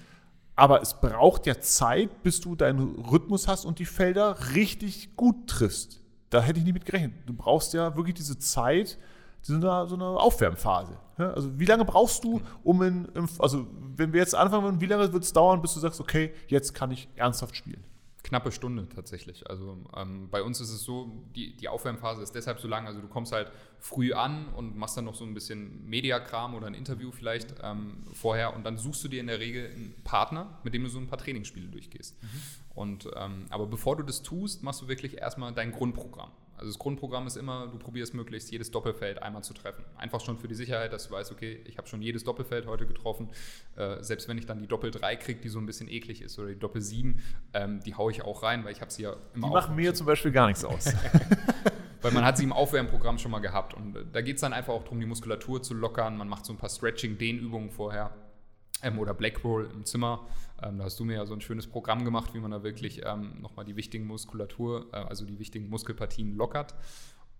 aber es braucht ja Zeit, bis du deinen Rhythmus hast und die Felder richtig gut triffst. Da hätte ich nicht mit gerechnet. Du brauchst ja wirklich diese Zeit, so eine Aufwärmphase. Also wie lange brauchst du, also wenn wir jetzt anfangen würden, wie lange wird es dauern, bis du sagst, okay, jetzt kann ich ernsthaft spielen? Knappe Stunde tatsächlich. Also bei uns ist es so, die Aufwärmphase ist deshalb so lang. Also du kommst halt früh an und machst dann noch so ein bisschen Mediakram oder ein Interview vielleicht vorher und dann suchst du dir in der Regel einen Partner, mit dem du so ein paar Trainingsspiele durchgehst. Und aber bevor du das tust, machst du wirklich erstmal dein Grundprogramm. Also das Grundprogramm ist immer, du probierst möglichst jedes Doppelfeld einmal zu treffen. Einfach schon für die Sicherheit, dass du weißt, okay, ich habe schon jedes Doppelfeld heute getroffen. Selbst wenn ich dann die Doppel-3 kriege, die so ein bisschen eklig ist, oder die Doppel-7, die haue ich auch rein, weil ich habe sie ja immer auch. Die machen mir zum Beispiel gar nichts aus. Weil man hat sie im Aufwärmprogramm schon mal gehabt. Und da geht es dann einfach auch darum, die Muskulatur zu lockern. Man macht so ein paar Stretching-Dehnübungen vorher. oder Blackroll im Zimmer. Da hast du mir ja so ein schönes Programm gemacht, wie man da wirklich nochmal die wichtigen Muskelpartien lockert.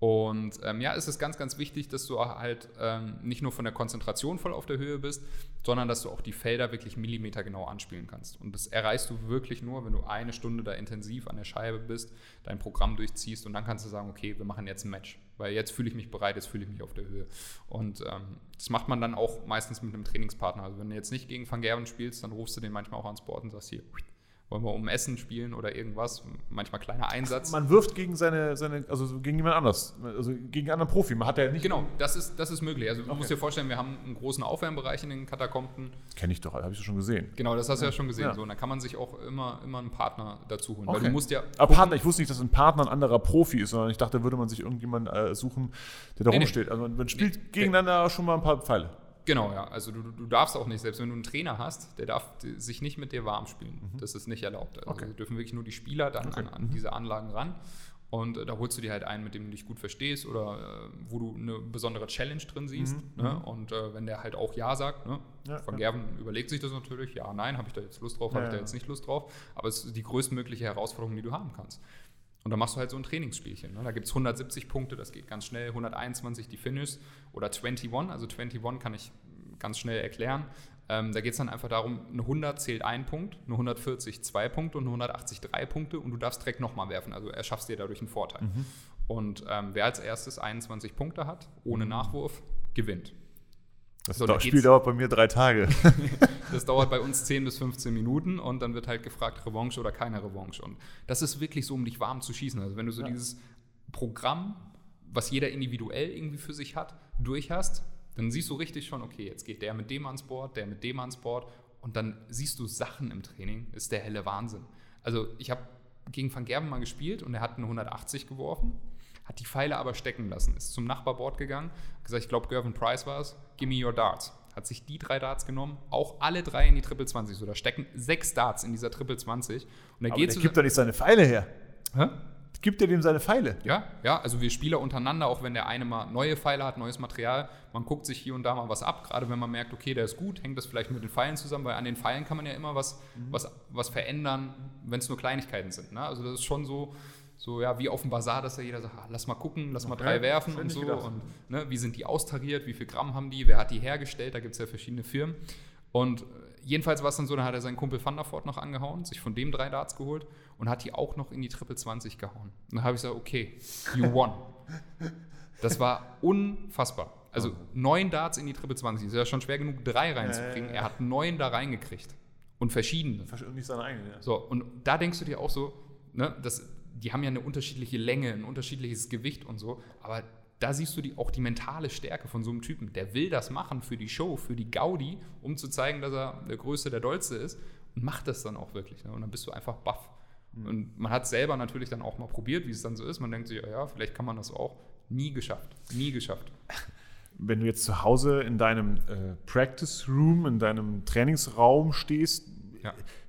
Und ja, es ist ganz, ganz wichtig, dass du halt nicht nur von der Konzentration voll auf der Höhe bist, sondern dass du auch die Felder wirklich millimetergenau anspielen kannst. Und das erreichst du wirklich nur, wenn du eine Stunde da intensiv an der Scheibe bist, dein Programm durchziehst und dann kannst du sagen, okay, wir machen jetzt ein Match, weil jetzt fühle ich mich bereit, jetzt fühle ich mich auf der Höhe. Und das macht man dann auch meistens mit einem Trainingspartner. Also wenn du jetzt nicht gegen Van Gerwen spielst, dann rufst du den manchmal auch ans Board und sagst hier, wollen wir um Essen spielen oder irgendwas, manchmal kleiner Einsatz. Man wirft gegen gegen jemand anders, also gegen einen anderen Profi, man hat ja nicht... Genau, das ist möglich. Also du musst dir vorstellen, wir haben einen großen Aufwärmbereich in den Katakomben. Das kenne ich doch, habe ich schon gesehen. Genau, das hast du ja schon gesehen. Ja. So, und da kann man sich auch immer einen Partner dazu holen. Okay. Weil du musst ja... Aber Partner, ich wusste nicht, dass ein Partner ein anderer Profi ist, sondern ich dachte, da würde man sich irgendjemanden suchen, der da rumsteht. Also man spielt gegeneinander schon mal ein paar Pfeile. Genau, ja. Also du darfst auch nicht, selbst wenn du einen Trainer hast, der darf sich nicht mit dir warm spielen. Mhm. Das ist nicht erlaubt. Also dürfen wirklich nur die Spieler dann an diese Anlagen ran. Und da holst du dir halt einen, mit dem du dich gut verstehst oder wo du eine besondere Challenge drin siehst. Mhm. Ne? Und wenn der halt auch Ja sagt, ne? Van Gerwen überlegt sich das natürlich. Ja, nein, habe ich da jetzt Lust drauf, habe ich da jetzt nicht Lust drauf. Aber es ist die größtmögliche Herausforderung, die du haben kannst. Und dann machst du halt so ein Trainingsspielchen. Ne? Da gibt es 170 Punkte, das geht ganz schnell, 121 die Finish oder 21, also 21 kann ich ganz schnell erklären. Da geht es dann einfach darum, eine 100 zählt 1 Punkt, eine 140 2 Punkte und eine 180 3 Punkte und du darfst direkt nochmal werfen, also erschaffst dir dadurch einen Vorteil. Mhm. Und wer als erstes 21 Punkte hat, ohne Nachwurf, gewinnt. Das Spiel dauert bei mir 3 Tage. Das dauert bei uns 10 bis 15 Minuten und dann wird halt gefragt, Revanche oder keine Revanche. Und das ist wirklich so, um dich warm zu schießen. Also wenn du so dieses Programm, was jeder individuell irgendwie für sich hat, durch hast, dann siehst du richtig schon, okay, jetzt geht der mit dem ans Board, der mit dem ans Board und dann siehst du Sachen im Training, ist der helle Wahnsinn. Also ich habe gegen Van Gerwen mal gespielt und er hat eine 180 geworfen. Hat die Pfeile aber stecken lassen, ist zum Nachbarboard gegangen, hat gesagt, ich glaube, Gerwyn Price war es, give me your darts. Hat sich die 3 Darts genommen, auch alle 3 in die Triple 20. So, da stecken 6 Darts in dieser Triple 20. Und aber der gibt doch nicht seine Pfeile her. Hä? Gibt er dem seine Pfeile? Ja, also wir Spieler untereinander, auch wenn der eine mal neue Pfeile hat, neues Material, man guckt sich hier und da mal was ab, gerade wenn man merkt, okay, der ist gut, hängt das vielleicht mit den Pfeilen zusammen, weil an den Pfeilen kann man ja immer was verändern, wenn es nur Kleinigkeiten sind. Ne? Also das ist schon so ja, wie auf dem Bazar, dass da jeder sagt, lass mal gucken, lass mal 3 werfen und so. Und ne, wie sind die austariert, wie viel Gramm haben die, wer hat die hergestellt, da gibt es ja verschiedene Firmen. Und jedenfalls war es dann so, dann hat er seinen Kumpel Thunder Ford noch angehauen, sich von dem 3 Darts geholt und hat die auch noch in die Triple 20 gehauen. Und dann habe ich gesagt, okay, you won. Das war unfassbar. Also 9 Darts in die Triple 20, ist ja schon schwer genug, 3 reinzukriegen. Er hat 9 da reingekriegt und verschiedene. Und nicht seine eigene, ja. So, und da denkst du dir auch so, ne, das... Die haben ja eine unterschiedliche Länge, ein unterschiedliches Gewicht und so. Aber da siehst du auch die mentale Stärke von so einem Typen. Der will das machen für die Show, für die Gaudi, um zu zeigen, dass er der Größte, der Dollste ist. Und macht das dann auch wirklich. Ne? Und dann bist du einfach baff. Mhm. Und man hat es selber natürlich dann auch mal probiert, wie es dann so ist. Man denkt sich, ja, vielleicht kann man das auch. Nie geschafft. Wenn du jetzt zu Hause in deinem Practice Room, in deinem Trainingsraum stehst,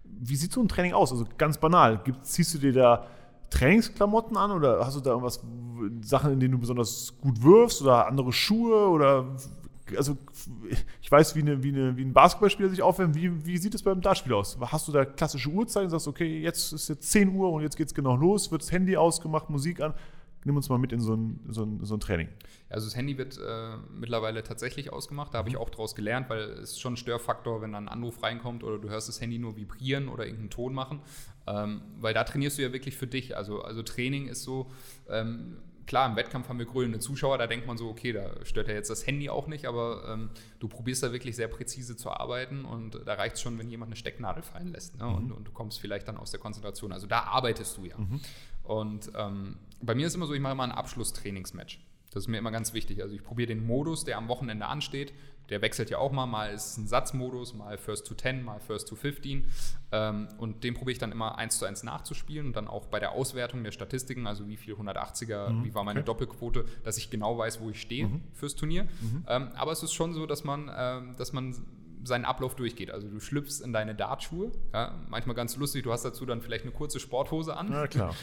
wie sieht so ein Training aus? Also ganz banal. Ziehst du dir da Trainingsklamotten an oder hast du da irgendwas, Sachen, in denen du besonders gut wirfst oder andere Schuhe oder, also ich weiß, wie ein Basketballspieler sich aufwärmt, wie sieht es beim Dartspiel aus? Hast du da klassische Uhrzeiten, sagst, okay, jetzt ist jetzt 10 Uhr und jetzt geht's genau los, wird das Handy ausgemacht, Musik an? Nimm uns mal mit in so ein Training. Also das Handy wird mittlerweile tatsächlich ausgemacht. Da habe ich auch draus gelernt, weil es ist schon ein Störfaktor, wenn dann ein Anruf reinkommt oder du hörst das Handy nur vibrieren oder irgendeinen Ton machen. Weil da trainierst du ja wirklich für dich. Also Training ist so, klar, im Wettkampf haben wir grölende Zuschauer, da denkt man so, okay, da stört ja jetzt das Handy auch nicht, aber du probierst da wirklich sehr präzise zu arbeiten und da reicht es schon, wenn jemand eine Stecknadel fallen lässt, ne? Und du kommst vielleicht dann aus der Konzentration. Also da arbeitest du ja. Mhm. Und bei mir ist immer so, ich mache immer ein Abschlusstrainingsmatch. Das ist mir immer ganz wichtig. Also ich probiere den Modus, der am Wochenende ansteht, der wechselt ja auch mal. Mal ist es ein Satzmodus, mal First to 10, mal First to 15. Und den probiere ich dann immer 1:1 nachzuspielen und dann auch bei der Auswertung der Statistiken, also wie viel 180er, wie war meine Doppelquote, dass ich genau weiß, wo ich stehe fürs Turnier. Aber es ist schon so, dass man seinen Ablauf durchgeht. Also du schlüpfst in deine Dartschuhe, ja, manchmal ganz lustig, du hast dazu dann vielleicht eine kurze Sporthose an, ja, klar.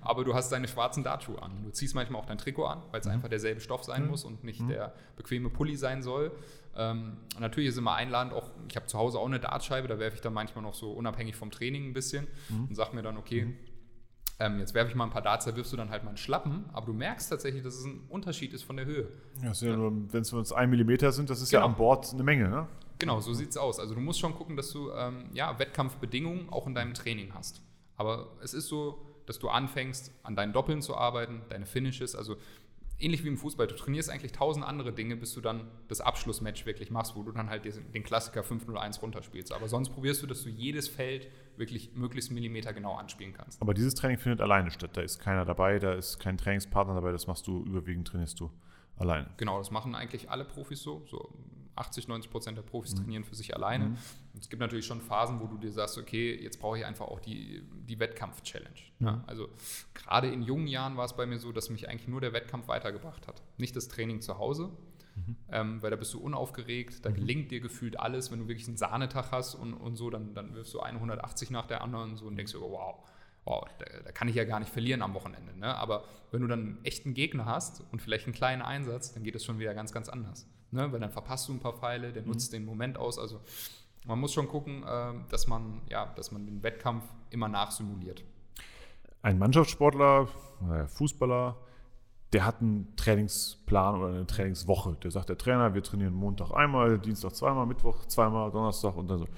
aber du hast deine schwarzen Dartschuhe an. Du ziehst manchmal auch dein Trikot an, weil es einfach derselbe Stoff sein muss und nicht der bequeme Pulli sein soll. Und natürlich ist immer einladend auch, ich habe zu Hause auch eine Dartscheibe, da werfe ich dann manchmal noch so unabhängig vom Training ein bisschen und sage mir dann, okay, jetzt werfe ich mal ein paar Darts, da wirfst du dann halt mal einen Schlappen, aber du merkst tatsächlich, dass es ein Unterschied ist von der Höhe. Ja, das ist ja nur, wenn es 1 Millimeter sind, das ist ja an Bord eine Menge, ne? Genau, so sieht's aus. Also du musst schon gucken, dass du Wettkampfbedingungen auch in deinem Training hast. Aber es ist so, dass du anfängst, an deinen Doppeln zu arbeiten, deine Finishes, also ähnlich wie im Fußball. Du trainierst eigentlich 1000 andere Dinge, bis du dann das Abschlussmatch wirklich machst, wo du dann halt den Klassiker 5-0-1 runterspielst. Aber sonst probierst du, dass du jedes Feld wirklich möglichst millimetergenau anspielen kannst. Aber dieses Training findet alleine statt. Da ist keiner dabei, da ist kein Trainingspartner dabei. Das machst du überwiegend, trainierst du alleine. Genau, das machen eigentlich alle Profis so. So 80-90% der Profis trainieren für sich alleine. Es gibt natürlich schon Phasen, wo du dir sagst, okay, jetzt brauche ich einfach auch die Wettkampf-Challenge. Ja, also gerade in jungen Jahren war es bei mir so, dass mich eigentlich nur der Wettkampf weitergebracht hat. Nicht das Training zu Hause, weil da bist du unaufgeregt, da gelingt dir gefühlt alles. Wenn du wirklich einen Sahnetag hast und so, dann wirfst du 180 nach der anderen und so und denkst dir, wow, da kann ich ja gar nicht verlieren am Wochenende. Ne? Aber wenn du dann einen echten Gegner hast und vielleicht einen kleinen Einsatz, dann geht es schon wieder ganz, ganz anders. Ne? Weil dann verpasst du ein paar Pfeile, der nutzt den Moment aus. Also man muss schon gucken, dass man den Wettkampf immer nachsimuliert. Ein Mannschaftssportler, Fußballer, der hat einen Trainingsplan oder eine Trainingswoche. Der sagt, der Trainer, wir trainieren Montag einmal, Dienstag zweimal, Mittwoch zweimal, Donnerstag und dann so.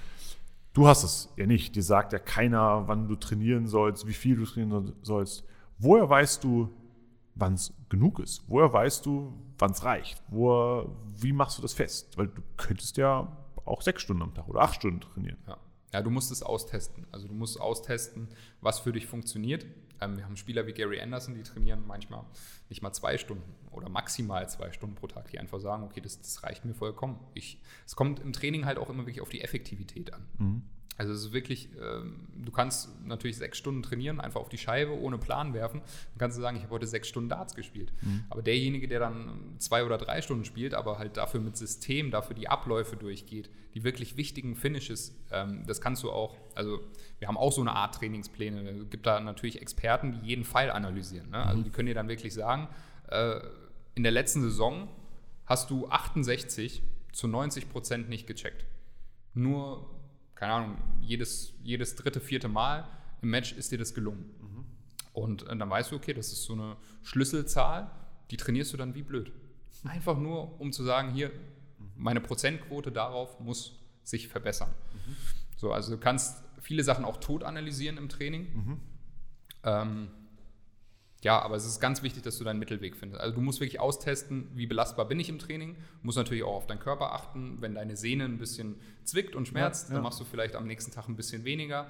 Du hast es ja nicht. Dir sagt ja keiner, wann du trainieren sollst, wie viel du trainieren sollst. Woher weißt du, wann es genug ist? Woher weißt du, wann es reicht? Wie machst du das fest? Weil du könntest ja auch 6 Stunden am Tag oder 8 Stunden trainieren. Ja, du musst es austesten. Also du musst austesten, was für dich funktioniert. Wir haben Spieler wie Gary Anderson, die trainieren manchmal nicht mal 2 Stunden oder maximal 2 Stunden pro Tag, die einfach sagen, okay, das reicht mir vollkommen. Es kommt im Training halt auch immer wirklich auf die Effektivität an. Also es ist wirklich, du kannst natürlich 6 Stunden trainieren, einfach auf die Scheibe, ohne Plan werfen. Dann kannst du sagen, ich habe heute 6 Stunden Darts gespielt. Aber derjenige, der dann 2 oder 3 Stunden spielt, aber halt dafür mit System, dafür die Abläufe durchgeht, die wirklich wichtigen Finishes, das kannst du auch, also wir haben auch so eine Art Trainingspläne. Es gibt da natürlich Experten, die jeden Pfeil analysieren. Ne? Also die können dir dann wirklich sagen, in der letzten Saison hast du 68% zu 90% nicht gecheckt. Nur, keine Ahnung, jedes 3., 4. Mal im Match ist dir das gelungen. Und dann weißt du, okay, das ist so eine Schlüsselzahl, die trainierst du dann wie blöd. Einfach nur, um zu sagen, hier, meine Prozentquote darauf muss sich verbessern. So, also du kannst viele Sachen auch tot analysieren im Training. Aber es ist ganz wichtig, dass du deinen Mittelweg findest. Also du musst wirklich austesten, wie belastbar bin ich im Training. Du musst natürlich auch auf deinen Körper achten. Wenn deine Sehne ein bisschen zwickt und schmerzt, dann machst du vielleicht am nächsten Tag ein bisschen weniger.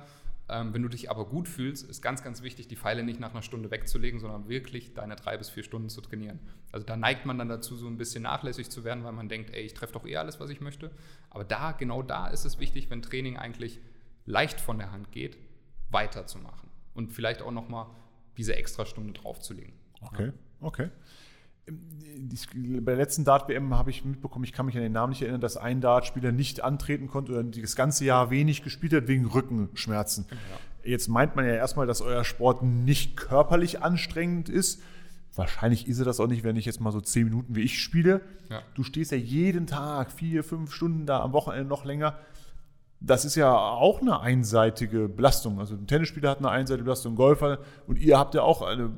Wenn du dich aber gut fühlst, ist ganz, ganz wichtig, die Pfeile nicht nach einer Stunde wegzulegen, sondern wirklich deine 3 bis 4 Stunden zu trainieren. Also da neigt man dann dazu, so ein bisschen nachlässig zu werden, weil man denkt, ey, ich treffe doch eh alles, was ich möchte. Aber genau da ist es wichtig, wenn Training eigentlich leicht von der Hand geht, weiterzumachen. Und vielleicht auch nochmal diese extra Stunde draufzulegen. Okay. Bei der letzten Dart-WM habe ich mitbekommen, ich kann mich an den Namen nicht erinnern, dass ein Dartspieler nicht antreten konnte oder das ganze Jahr wenig gespielt hat wegen Rückenschmerzen. Ja. Jetzt meint man ja erstmal, dass euer Sport nicht körperlich anstrengend ist. Wahrscheinlich ist er das auch nicht, wenn ich jetzt mal so 10 Minuten wie ich spiele. Ja. Du stehst ja jeden Tag 4, 5 Stunden da, am Wochenende noch länger. Das ist ja auch eine einseitige Belastung. Also ein Tennisspieler hat eine einseitige Belastung, ein Golfer. Und ihr habt ja auch eine,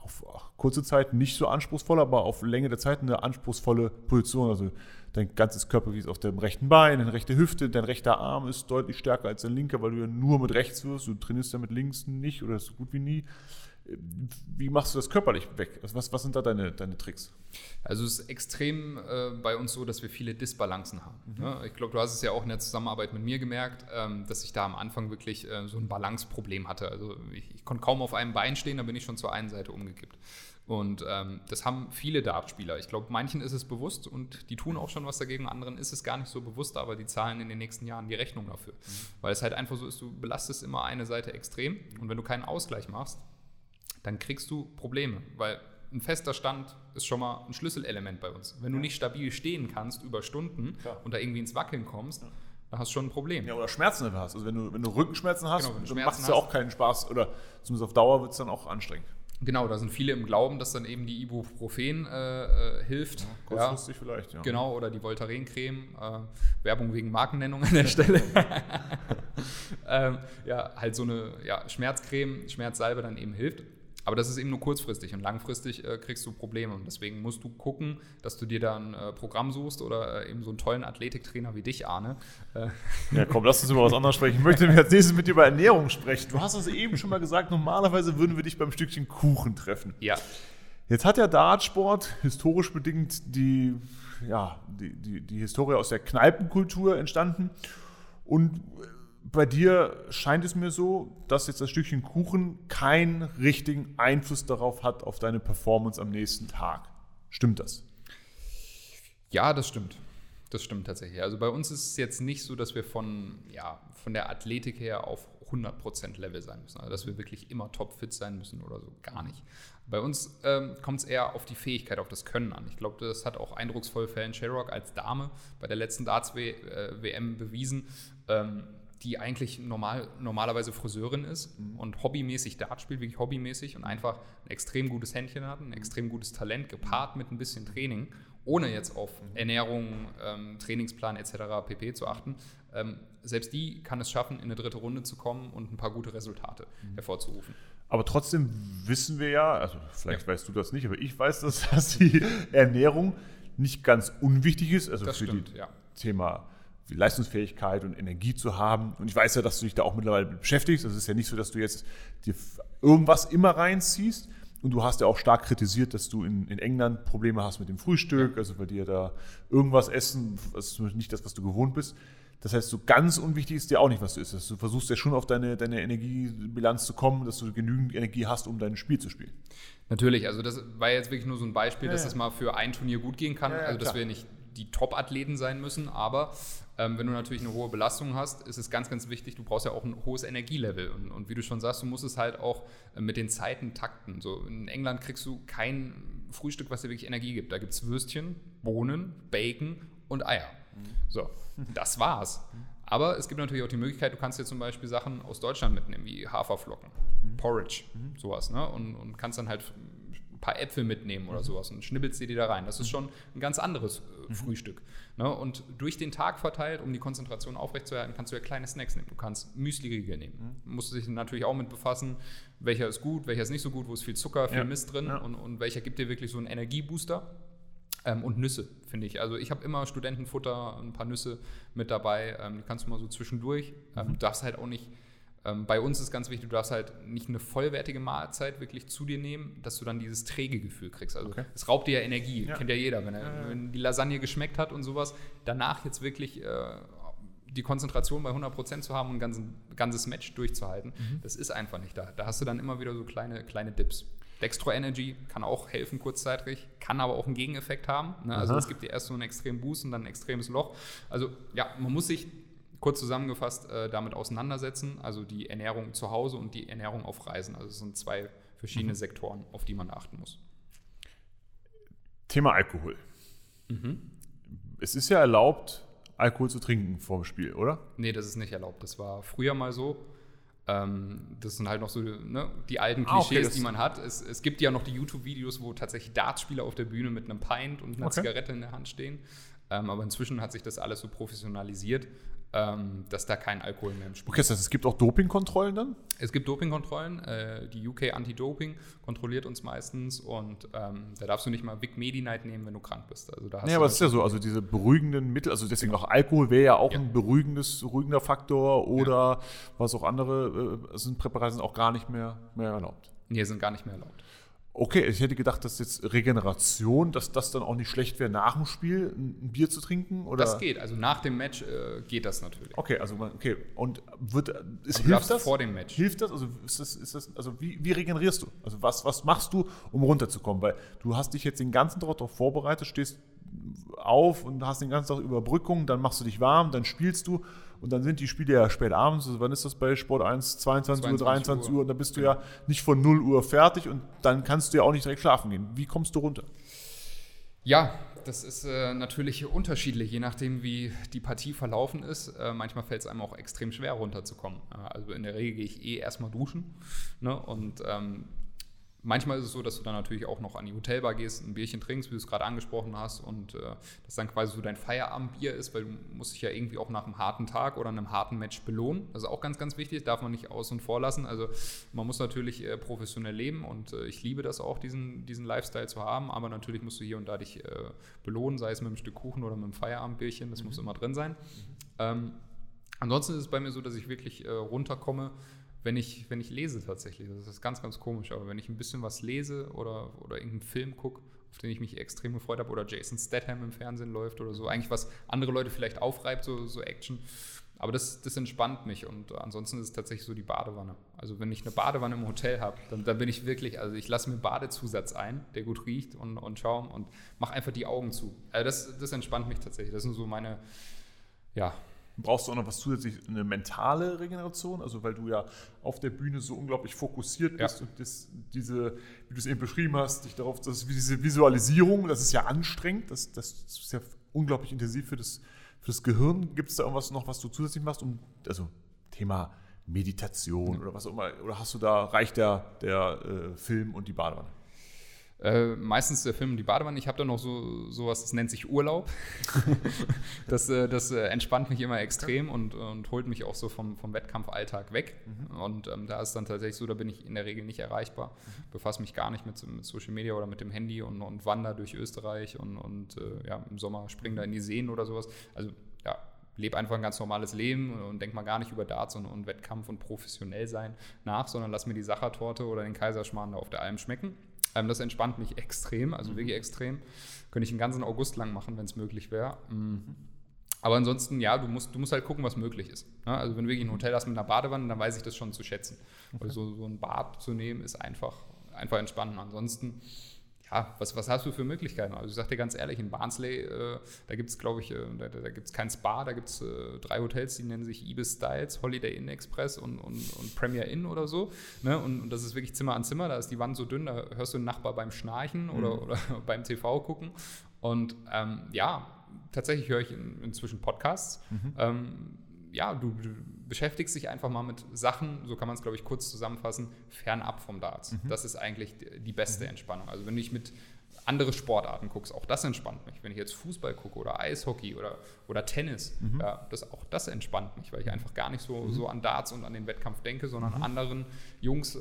auf kurze Zeit nicht so anspruchsvoll, aber auf Länge der Zeit eine anspruchsvolle Position. Also dein ganzes Körpergewicht auf dem rechten Bein, deine rechte Hüfte, dein rechter Arm ist deutlich stärker als dein linker, weil du ja nur mit rechts wirfst. Du trainierst ja mit links nicht oder so gut wie nie. Wie machst du das körperlich weg? Also was sind da deine Tricks? Also es ist extrem bei uns so, dass wir viele Disbalancen haben. Ne? Ich glaube, du hast es ja auch in der Zusammenarbeit mit mir gemerkt, dass ich da am Anfang wirklich so ein Balanceproblem hatte. Also ich konnte kaum auf einem Bein stehen, da bin ich schon zur einen Seite umgekippt. Und das haben viele Dartspieler. Ich glaube, manchen ist es bewusst und die tun auch schon was dagegen, anderen ist es gar nicht so bewusst, aber die zahlen in den nächsten Jahren die Rechnung dafür. Weil es halt einfach so ist, du belastest immer eine Seite extrem und wenn du keinen Ausgleich machst, dann kriegst du Probleme, weil ein fester Stand ist schon mal ein Schlüsselelement bei uns. Wenn du nicht stabil stehen kannst über Stunden und da irgendwie ins Wackeln kommst, dann hast du schon ein Problem. Ja, oder Schmerzen dafür hast. Also wenn du Rückenschmerzen hast, dann macht es ja auch keinen Spaß. Oder zumindest auf Dauer wird es dann auch anstrengend. Genau, da sind viele im Glauben, dass dann eben die Ibuprofen hilft. Ja, kurzfristig vielleicht, ja. Genau, oder die Voltaren-Creme. Werbung wegen Markennennung an der Stelle. Halt so eine Schmerzcreme, Schmerzsalbe dann eben hilft. Aber das ist eben nur kurzfristig und langfristig kriegst du Probleme. Und deswegen musst du gucken, dass du dir da ein Programm suchst oder eben so einen tollen Athletiktrainer wie dich, Arne. Ja komm, lass uns über was anderes sprechen. Ich möchte als nächstes mit dir über Ernährung sprechen. Du hast es eben schon mal gesagt, normalerweise würden wir dich beim Stückchen Kuchen treffen. Ja. Jetzt hat der Dartsport historisch bedingt die Historie aus der Kneipenkultur entstanden. Und bei dir scheint es mir so, dass jetzt das Stückchen Kuchen keinen richtigen Einfluss darauf hat, auf deine Performance am nächsten Tag. Stimmt das? Ja, das stimmt. Das stimmt tatsächlich. Also bei uns ist es jetzt nicht so, dass wir von der Athletik her auf 100% Level sein müssen. Also dass wir wirklich immer topfit sein müssen oder so. Gar nicht. Bei uns kommt es eher auf die Fähigkeit, auf das Können an. Ich glaube, das hat auch eindrucksvoll Fallon Sherrock als Dame bei der letzten Darts-WM bewiesen, die eigentlich normalerweise Friseurin ist und hobbymäßig Dart spielt, wirklich hobbymäßig und einfach ein extrem gutes Händchen hat, ein extrem gutes Talent, gepaart mit ein bisschen Training, ohne jetzt auf Ernährung, Trainingsplan etc. pp. Zu achten. Selbst die kann es schaffen, in eine dritte Runde zu kommen und ein paar gute Resultate hervorzurufen. Aber trotzdem wissen wir ja, also vielleicht weißt du das nicht, aber ich weiß das, dass die Ernährung nicht ganz unwichtig ist, also das für das Thema die Leistungsfähigkeit und Energie zu haben. Und ich weiß ja, dass du dich da auch mittlerweile beschäftigst. Es ist ja nicht so, dass du jetzt dir irgendwas immer reinziehst. Und du hast ja auch stark kritisiert, dass du in England Probleme hast mit dem Frühstück, also weil dir da irgendwas essen, das ist nicht das, was du gewohnt bist. Das heißt, so ganz unwichtig ist dir auch nicht, was du isst. Also du versuchst ja schon auf deine Energiebilanz zu kommen, dass du genügend Energie hast, um dein Spiel zu spielen. Natürlich, also das war jetzt wirklich nur so ein Beispiel, dass das mal für ein Turnier gut gehen kann. Also dass wir nicht die Top-Athleten sein müssen, aber wenn du natürlich eine hohe Belastung hast, ist es ganz, ganz wichtig, du brauchst ja auch ein hohes Energielevel und wie du schon sagst, du musst es halt auch mit den Zeiten takten. So, in England kriegst du kein Frühstück, was dir wirklich Energie gibt. Da gibt es Würstchen, Bohnen, Bacon und Eier. So, das war's. Aber es gibt natürlich auch die Möglichkeit, du kannst dir zum Beispiel Sachen aus Deutschland mitnehmen, wie Haferflocken, Porridge, sowas, ne? Und kannst dann halt ein paar Äpfel mitnehmen oder sowas und schnibbelst dir die da rein. Das ist schon ein ganz anderes Frühstück. Ne? Und durch den Tag verteilt, um die Konzentration aufrechtzuerhalten, kannst du ja kleine Snacks nehmen. Du kannst Müsli-Riegel nehmen. Du musst dich natürlich auch mit befassen, welcher ist gut, welcher ist nicht so gut, wo ist viel Zucker, viel Mist drin und welcher gibt dir wirklich so einen Energiebooster. Und Nüsse, finde ich. Also ich habe immer Studentenfutter, ein paar Nüsse mit dabei. Die kannst du mal so zwischendurch. Du darfst halt auch nicht bei uns ist ganz wichtig, du darfst halt nicht eine vollwertige Mahlzeit wirklich zu dir nehmen, dass du dann dieses träge Gefühl kriegst. Also es raubt dir ja Energie, kennt ja jeder. Wenn die Lasagne geschmeckt hat und sowas, danach jetzt wirklich die Konzentration bei 100% zu haben und ein ganzes Match durchzuhalten, das ist einfach nicht da. Da hast du dann immer wieder so kleine Dips. Dextro Energy kann auch helfen kurzzeitig, kann aber auch einen Gegeneffekt haben. Ne? Also es gibt dir erst so einen extremen Boost und dann ein extremes Loch. Also ja, man muss sich kurz zusammengefasst damit auseinandersetzen, also die Ernährung zu Hause und die Ernährung auf Reisen. Also es sind zwei verschiedene Sektoren, auf die man achten muss. Thema Alkohol. Es ist ja erlaubt, Alkohol zu trinken vor dem Spiel, oder? Nee, das ist nicht erlaubt. Das war früher mal so. Das sind halt noch so die alten Klischees, die man hat. Es gibt ja noch die YouTube-Videos, wo tatsächlich Dartspieler auf der Bühne mit einem Pint und einer Zigarette in der Hand stehen. Aber inzwischen hat sich das alles so professionalisiert, dass da kein Alkohol mehr im Spiel ist. Es gibt auch Dopingkontrollen dann? Es gibt Dopingkontrollen. Die UK Anti-Doping kontrolliert uns meistens und da darfst du nicht mal Vic Medi-Night nehmen, wenn du krank bist. Also da hast aber es ist ja so, also diese beruhigenden Mittel, also deswegen auch Alkohol wäre ja auch ein beruhigender Faktor oder was auch andere sind Präparate sind auch gar nicht mehr erlaubt. Nee, sind gar nicht mehr erlaubt. Okay, ich hätte gedacht, dass jetzt Regeneration, dass das dann auch nicht schlecht wäre, nach dem Spiel ein Bier zu trinken? Oder? Das geht, also nach dem Match geht das natürlich. Okay, also und hilft das? Vor dem Match. Hilft das? Also, also wie regenerierst du? Also was machst du, um runterzukommen? Weil du hast dich jetzt den ganzen Tag darauf vorbereitet, stehst auf und hast den ganzen Tag Überbrückung, dann machst du dich warm, dann spielst du und dann sind die Spiele ja spät abends, also wann ist das bei Sport 1? 22 Uhr, 23 Uhr, und dann bist du ja nicht von 0 Uhr fertig und dann kannst du ja auch nicht direkt schlafen gehen. Wie kommst du runter? Ja, das ist natürlich unterschiedlich, je nachdem, wie die Partie verlaufen ist. Manchmal fällt es einem auch extrem schwer, runterzukommen. Also in der Regel gehe ich erstmal duschen, ne? Und manchmal ist es so, dass du dann natürlich auch noch an die Hotelbar gehst, ein Bierchen trinkst, wie du es gerade angesprochen hast, und das dann quasi so dein Feierabendbier ist, weil du musst dich ja irgendwie auch nach einem harten Tag oder einem harten Match belohnen. Das ist auch ganz, ganz wichtig, darf man nicht außen vor lassen. Also man muss natürlich professionell leben, und ich liebe das auch, diesen Lifestyle zu haben, aber natürlich musst du hier und da dich belohnen, sei es mit einem Stück Kuchen oder mit einem Feierabendbierchen, das muss immer drin sein. Ansonsten ist es bei mir so, dass ich wirklich runterkomme, wenn ich lese tatsächlich. Das ist ganz, ganz komisch, aber wenn ich ein bisschen was lese oder irgendeinen Film gucke, auf den ich mich extrem gefreut habe, oder Jason Statham im Fernsehen läuft oder so, eigentlich was andere Leute vielleicht aufreibt, so Action, aber das entspannt mich, und ansonsten ist es tatsächlich so die Badewanne. Also wenn ich eine Badewanne im Hotel habe, dann bin ich wirklich, also ich lasse mir Badezusatz ein, der gut riecht, und Schaum, und mache einfach die Augen zu. Also das entspannt mich tatsächlich, das sind so meine, ja. Brauchst du auch noch was zusätzlich, eine mentale Regeneration? Also weil du ja auf der Bühne so unglaublich fokussiert bist, und diese, wie du es eben beschrieben hast, dich darauf, dass diese Visualisierung, das ist ja anstrengend, das ist ja unglaublich intensiv für das Gehirn. Gibt es da irgendwas noch, was du zusätzlich machst? Also Thema Meditation oder was auch immer, oder hast du da, reicht der Film und die Badewanne? Meistens der Film und die Badewanne. Ich habe da noch sowas, das nennt sich Urlaub. Das entspannt mich immer extrem und holt mich auch so vom Wettkampfalltag weg. Und da ist dann tatsächlich so, da bin ich in der Regel nicht erreichbar, befasse mich gar nicht mit Social Media oder mit dem Handy und wandere durch Österreich und im Sommer springe da in die Seen oder sowas. Also ja, lebe einfach ein ganz normales Leben und denk mal gar nicht über Darts und Wettkampf und professionell sein nach, sondern lass mir die Sachertorte oder den Kaiserschmarrn da auf der Alm schmecken. Das entspannt mich extrem, also wirklich extrem. Könnte ich den ganzen August lang machen, wenn es möglich wäre. Aber ansonsten, ja, du musst halt gucken, was möglich ist. Also wenn du wirklich ein Hotel hast mit einer Badewanne, dann weiß ich das schon zu schätzen. Okay. Also so ein Bad zu nehmen ist einfach entspannend. Ansonsten, ja, was hast du für Möglichkeiten? Also ich sag dir ganz ehrlich, in Barnsley, da gibt es, glaube ich, da gibt es kein Spa, da gibt es 3 Hotels, die nennen sich Ibis Styles, Holiday Inn Express und Premier Inn oder so. Ne? Und das ist wirklich Zimmer an Zimmer, da ist die Wand so dünn, da hörst du den Nachbar beim Schnarchen oder beim TV gucken. Und tatsächlich höre ich inzwischen Podcasts. Du beschäftigst dich einfach mal mit Sachen, so kann man es, glaube ich, kurz zusammenfassen, fernab vom Darts. Das ist eigentlich die beste Entspannung. Also wenn du dich mit anderen Sportarten guckst, auch das entspannt mich. Wenn ich jetzt Fußball gucke oder Eishockey oder Tennis, auch das entspannt mich, weil ich einfach gar nicht so an Darts und an den Wettkampf denke, sondern anderen Jungs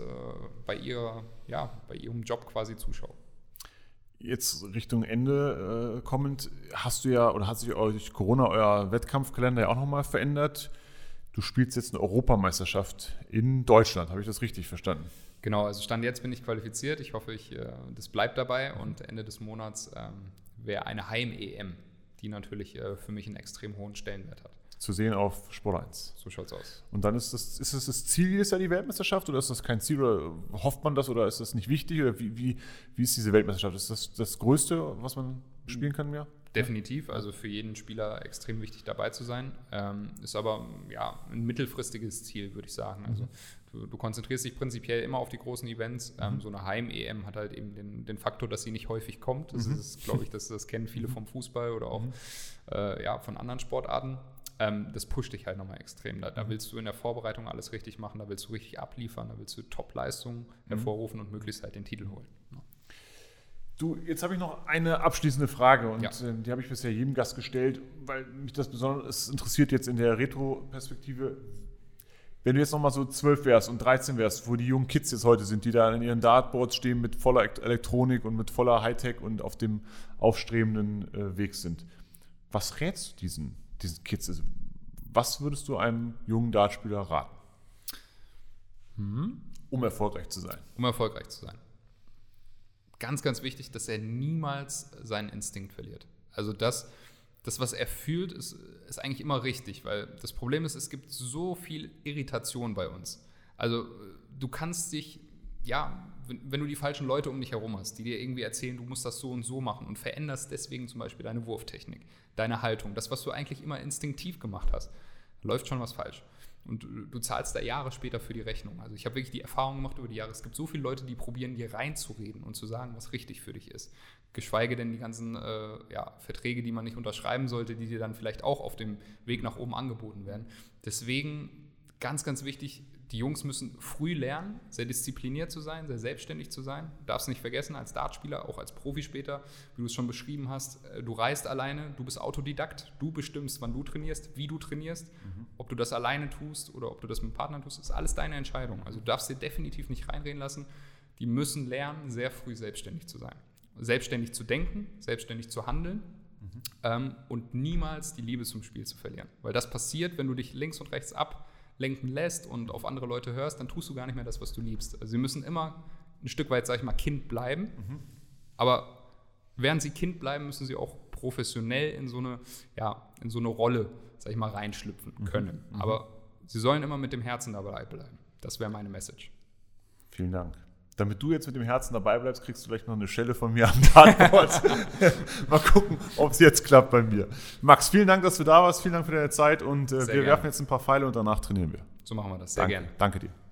bei ihrem Job quasi zuschaue. Jetzt Richtung Ende kommend, hat sich durch Corona euer Wettkampfkalender ja auch nochmal verändert. Du spielst jetzt eine Europameisterschaft in Deutschland, habe ich das richtig verstanden? Genau, also Stand jetzt bin ich qualifiziert. Ich hoffe, das bleibt dabei, und Ende des Monats wäre eine Heim-EM, die natürlich für mich einen extrem hohen Stellenwert hat. Zu sehen auf Sport 1. So schaut's aus. Und dann ist das Ziel jedes Jahr die Weltmeisterschaft, oder ist das kein Ziel, oder hofft man das, oder ist das nicht wichtig, oder wie ist diese Weltmeisterschaft? Ist das das Größte, was man spielen kann im Jahr? Definitiv, also für jeden Spieler extrem wichtig, dabei zu sein. Ist aber ein mittelfristiges Ziel, würde ich sagen. Also du konzentrierst dich prinzipiell immer auf die großen Events. So eine Heim-EM hat halt eben den Faktor, dass sie nicht häufig kommt. Das ist, glaube ich, das kennen viele vom Fußball oder auch von anderen Sportarten. Das pusht dich halt nochmal extrem. Da willst du in der Vorbereitung alles richtig machen, da willst du richtig abliefern, da willst du Top-Leistungen hervorrufen und möglichst halt den Titel holen. Ja. Du, jetzt habe ich noch eine abschließende Frage, und die habe ich bisher jedem Gast gestellt, weil mich das besonders interessiert jetzt in der Retro-Perspektive. Wenn du jetzt nochmal so 12 wärst und 13 wärst, wo die jungen Kids jetzt heute sind, die da in ihren Dartboards stehen mit voller Elektronik und mit voller Hightech und auf dem aufstrebenden Weg sind, was rätst du diesen Kids? Also, was würdest du einem jungen Dartspieler raten, um erfolgreich zu sein? Ganz, ganz wichtig, dass er niemals seinen Instinkt verliert. Also das, was er fühlt, ist eigentlich immer richtig, weil das Problem ist, es gibt so viel Irritation bei uns. Also du kannst dich, wenn du die falschen Leute um dich herum hast, die dir irgendwie erzählen, du musst das so und so machen, und veränderst deswegen zum Beispiel deine Wurftechnik, deine Haltung, das, was du eigentlich immer instinktiv gemacht hast. läuft schon was falsch. Und du zahlst da Jahre später für die Rechnung. Also ich habe wirklich die Erfahrung gemacht über die Jahre. Es gibt so viele Leute, die probieren, dir reinzureden und zu sagen, was richtig für dich ist. Geschweige denn die ganzen Verträge, die man nicht unterschreiben sollte, die dir dann vielleicht auch auf dem Weg nach oben angeboten werden. Deswegen ganz, ganz wichtig, die Jungs müssen früh lernen, sehr diszipliniert zu sein, sehr selbstständig zu sein. Du darfst nicht vergessen, als Dartspieler, auch als Profi später, wie du es schon beschrieben hast, du reist alleine, du bist Autodidakt, du bestimmst, wann du trainierst, wie du trainierst. Mhm. Ob du das alleine tust oder ob du das mit einem Partner tust, ist alles deine Entscheidung. Also du darfst dir definitiv nicht reinreden lassen. Die müssen lernen, sehr früh selbstständig zu sein. Selbstständig zu denken, selbstständig zu handeln. Mhm. Und niemals die Liebe zum Spiel zu verlieren. Weil das passiert, wenn du dich links und rechts ablenken lässt und auf andere Leute hörst, dann tust du gar nicht mehr das, was du liebst. Also sie müssen immer ein Stück weit, sag ich mal, Kind bleiben. Mhm. Aber während sie Kind bleiben, müssen sie auch professionell in so eine Rolle, sag ich mal, reinschlüpfen können. Mhm. Aber sie sollen immer mit dem Herzen dabei bleiben. Das wäre meine Message. Vielen Dank. Damit du jetzt mit dem Herzen dabei bleibst, kriegst du vielleicht noch eine Schelle von mir am Dartboard. Mal gucken, ob es jetzt klappt bei mir. Max, vielen Dank, dass du da warst. Vielen Dank für deine Zeit. Und wir werfen jetzt ein paar Pfeile und danach trainieren wir. So machen wir das. Sehr gerne. Danke dir.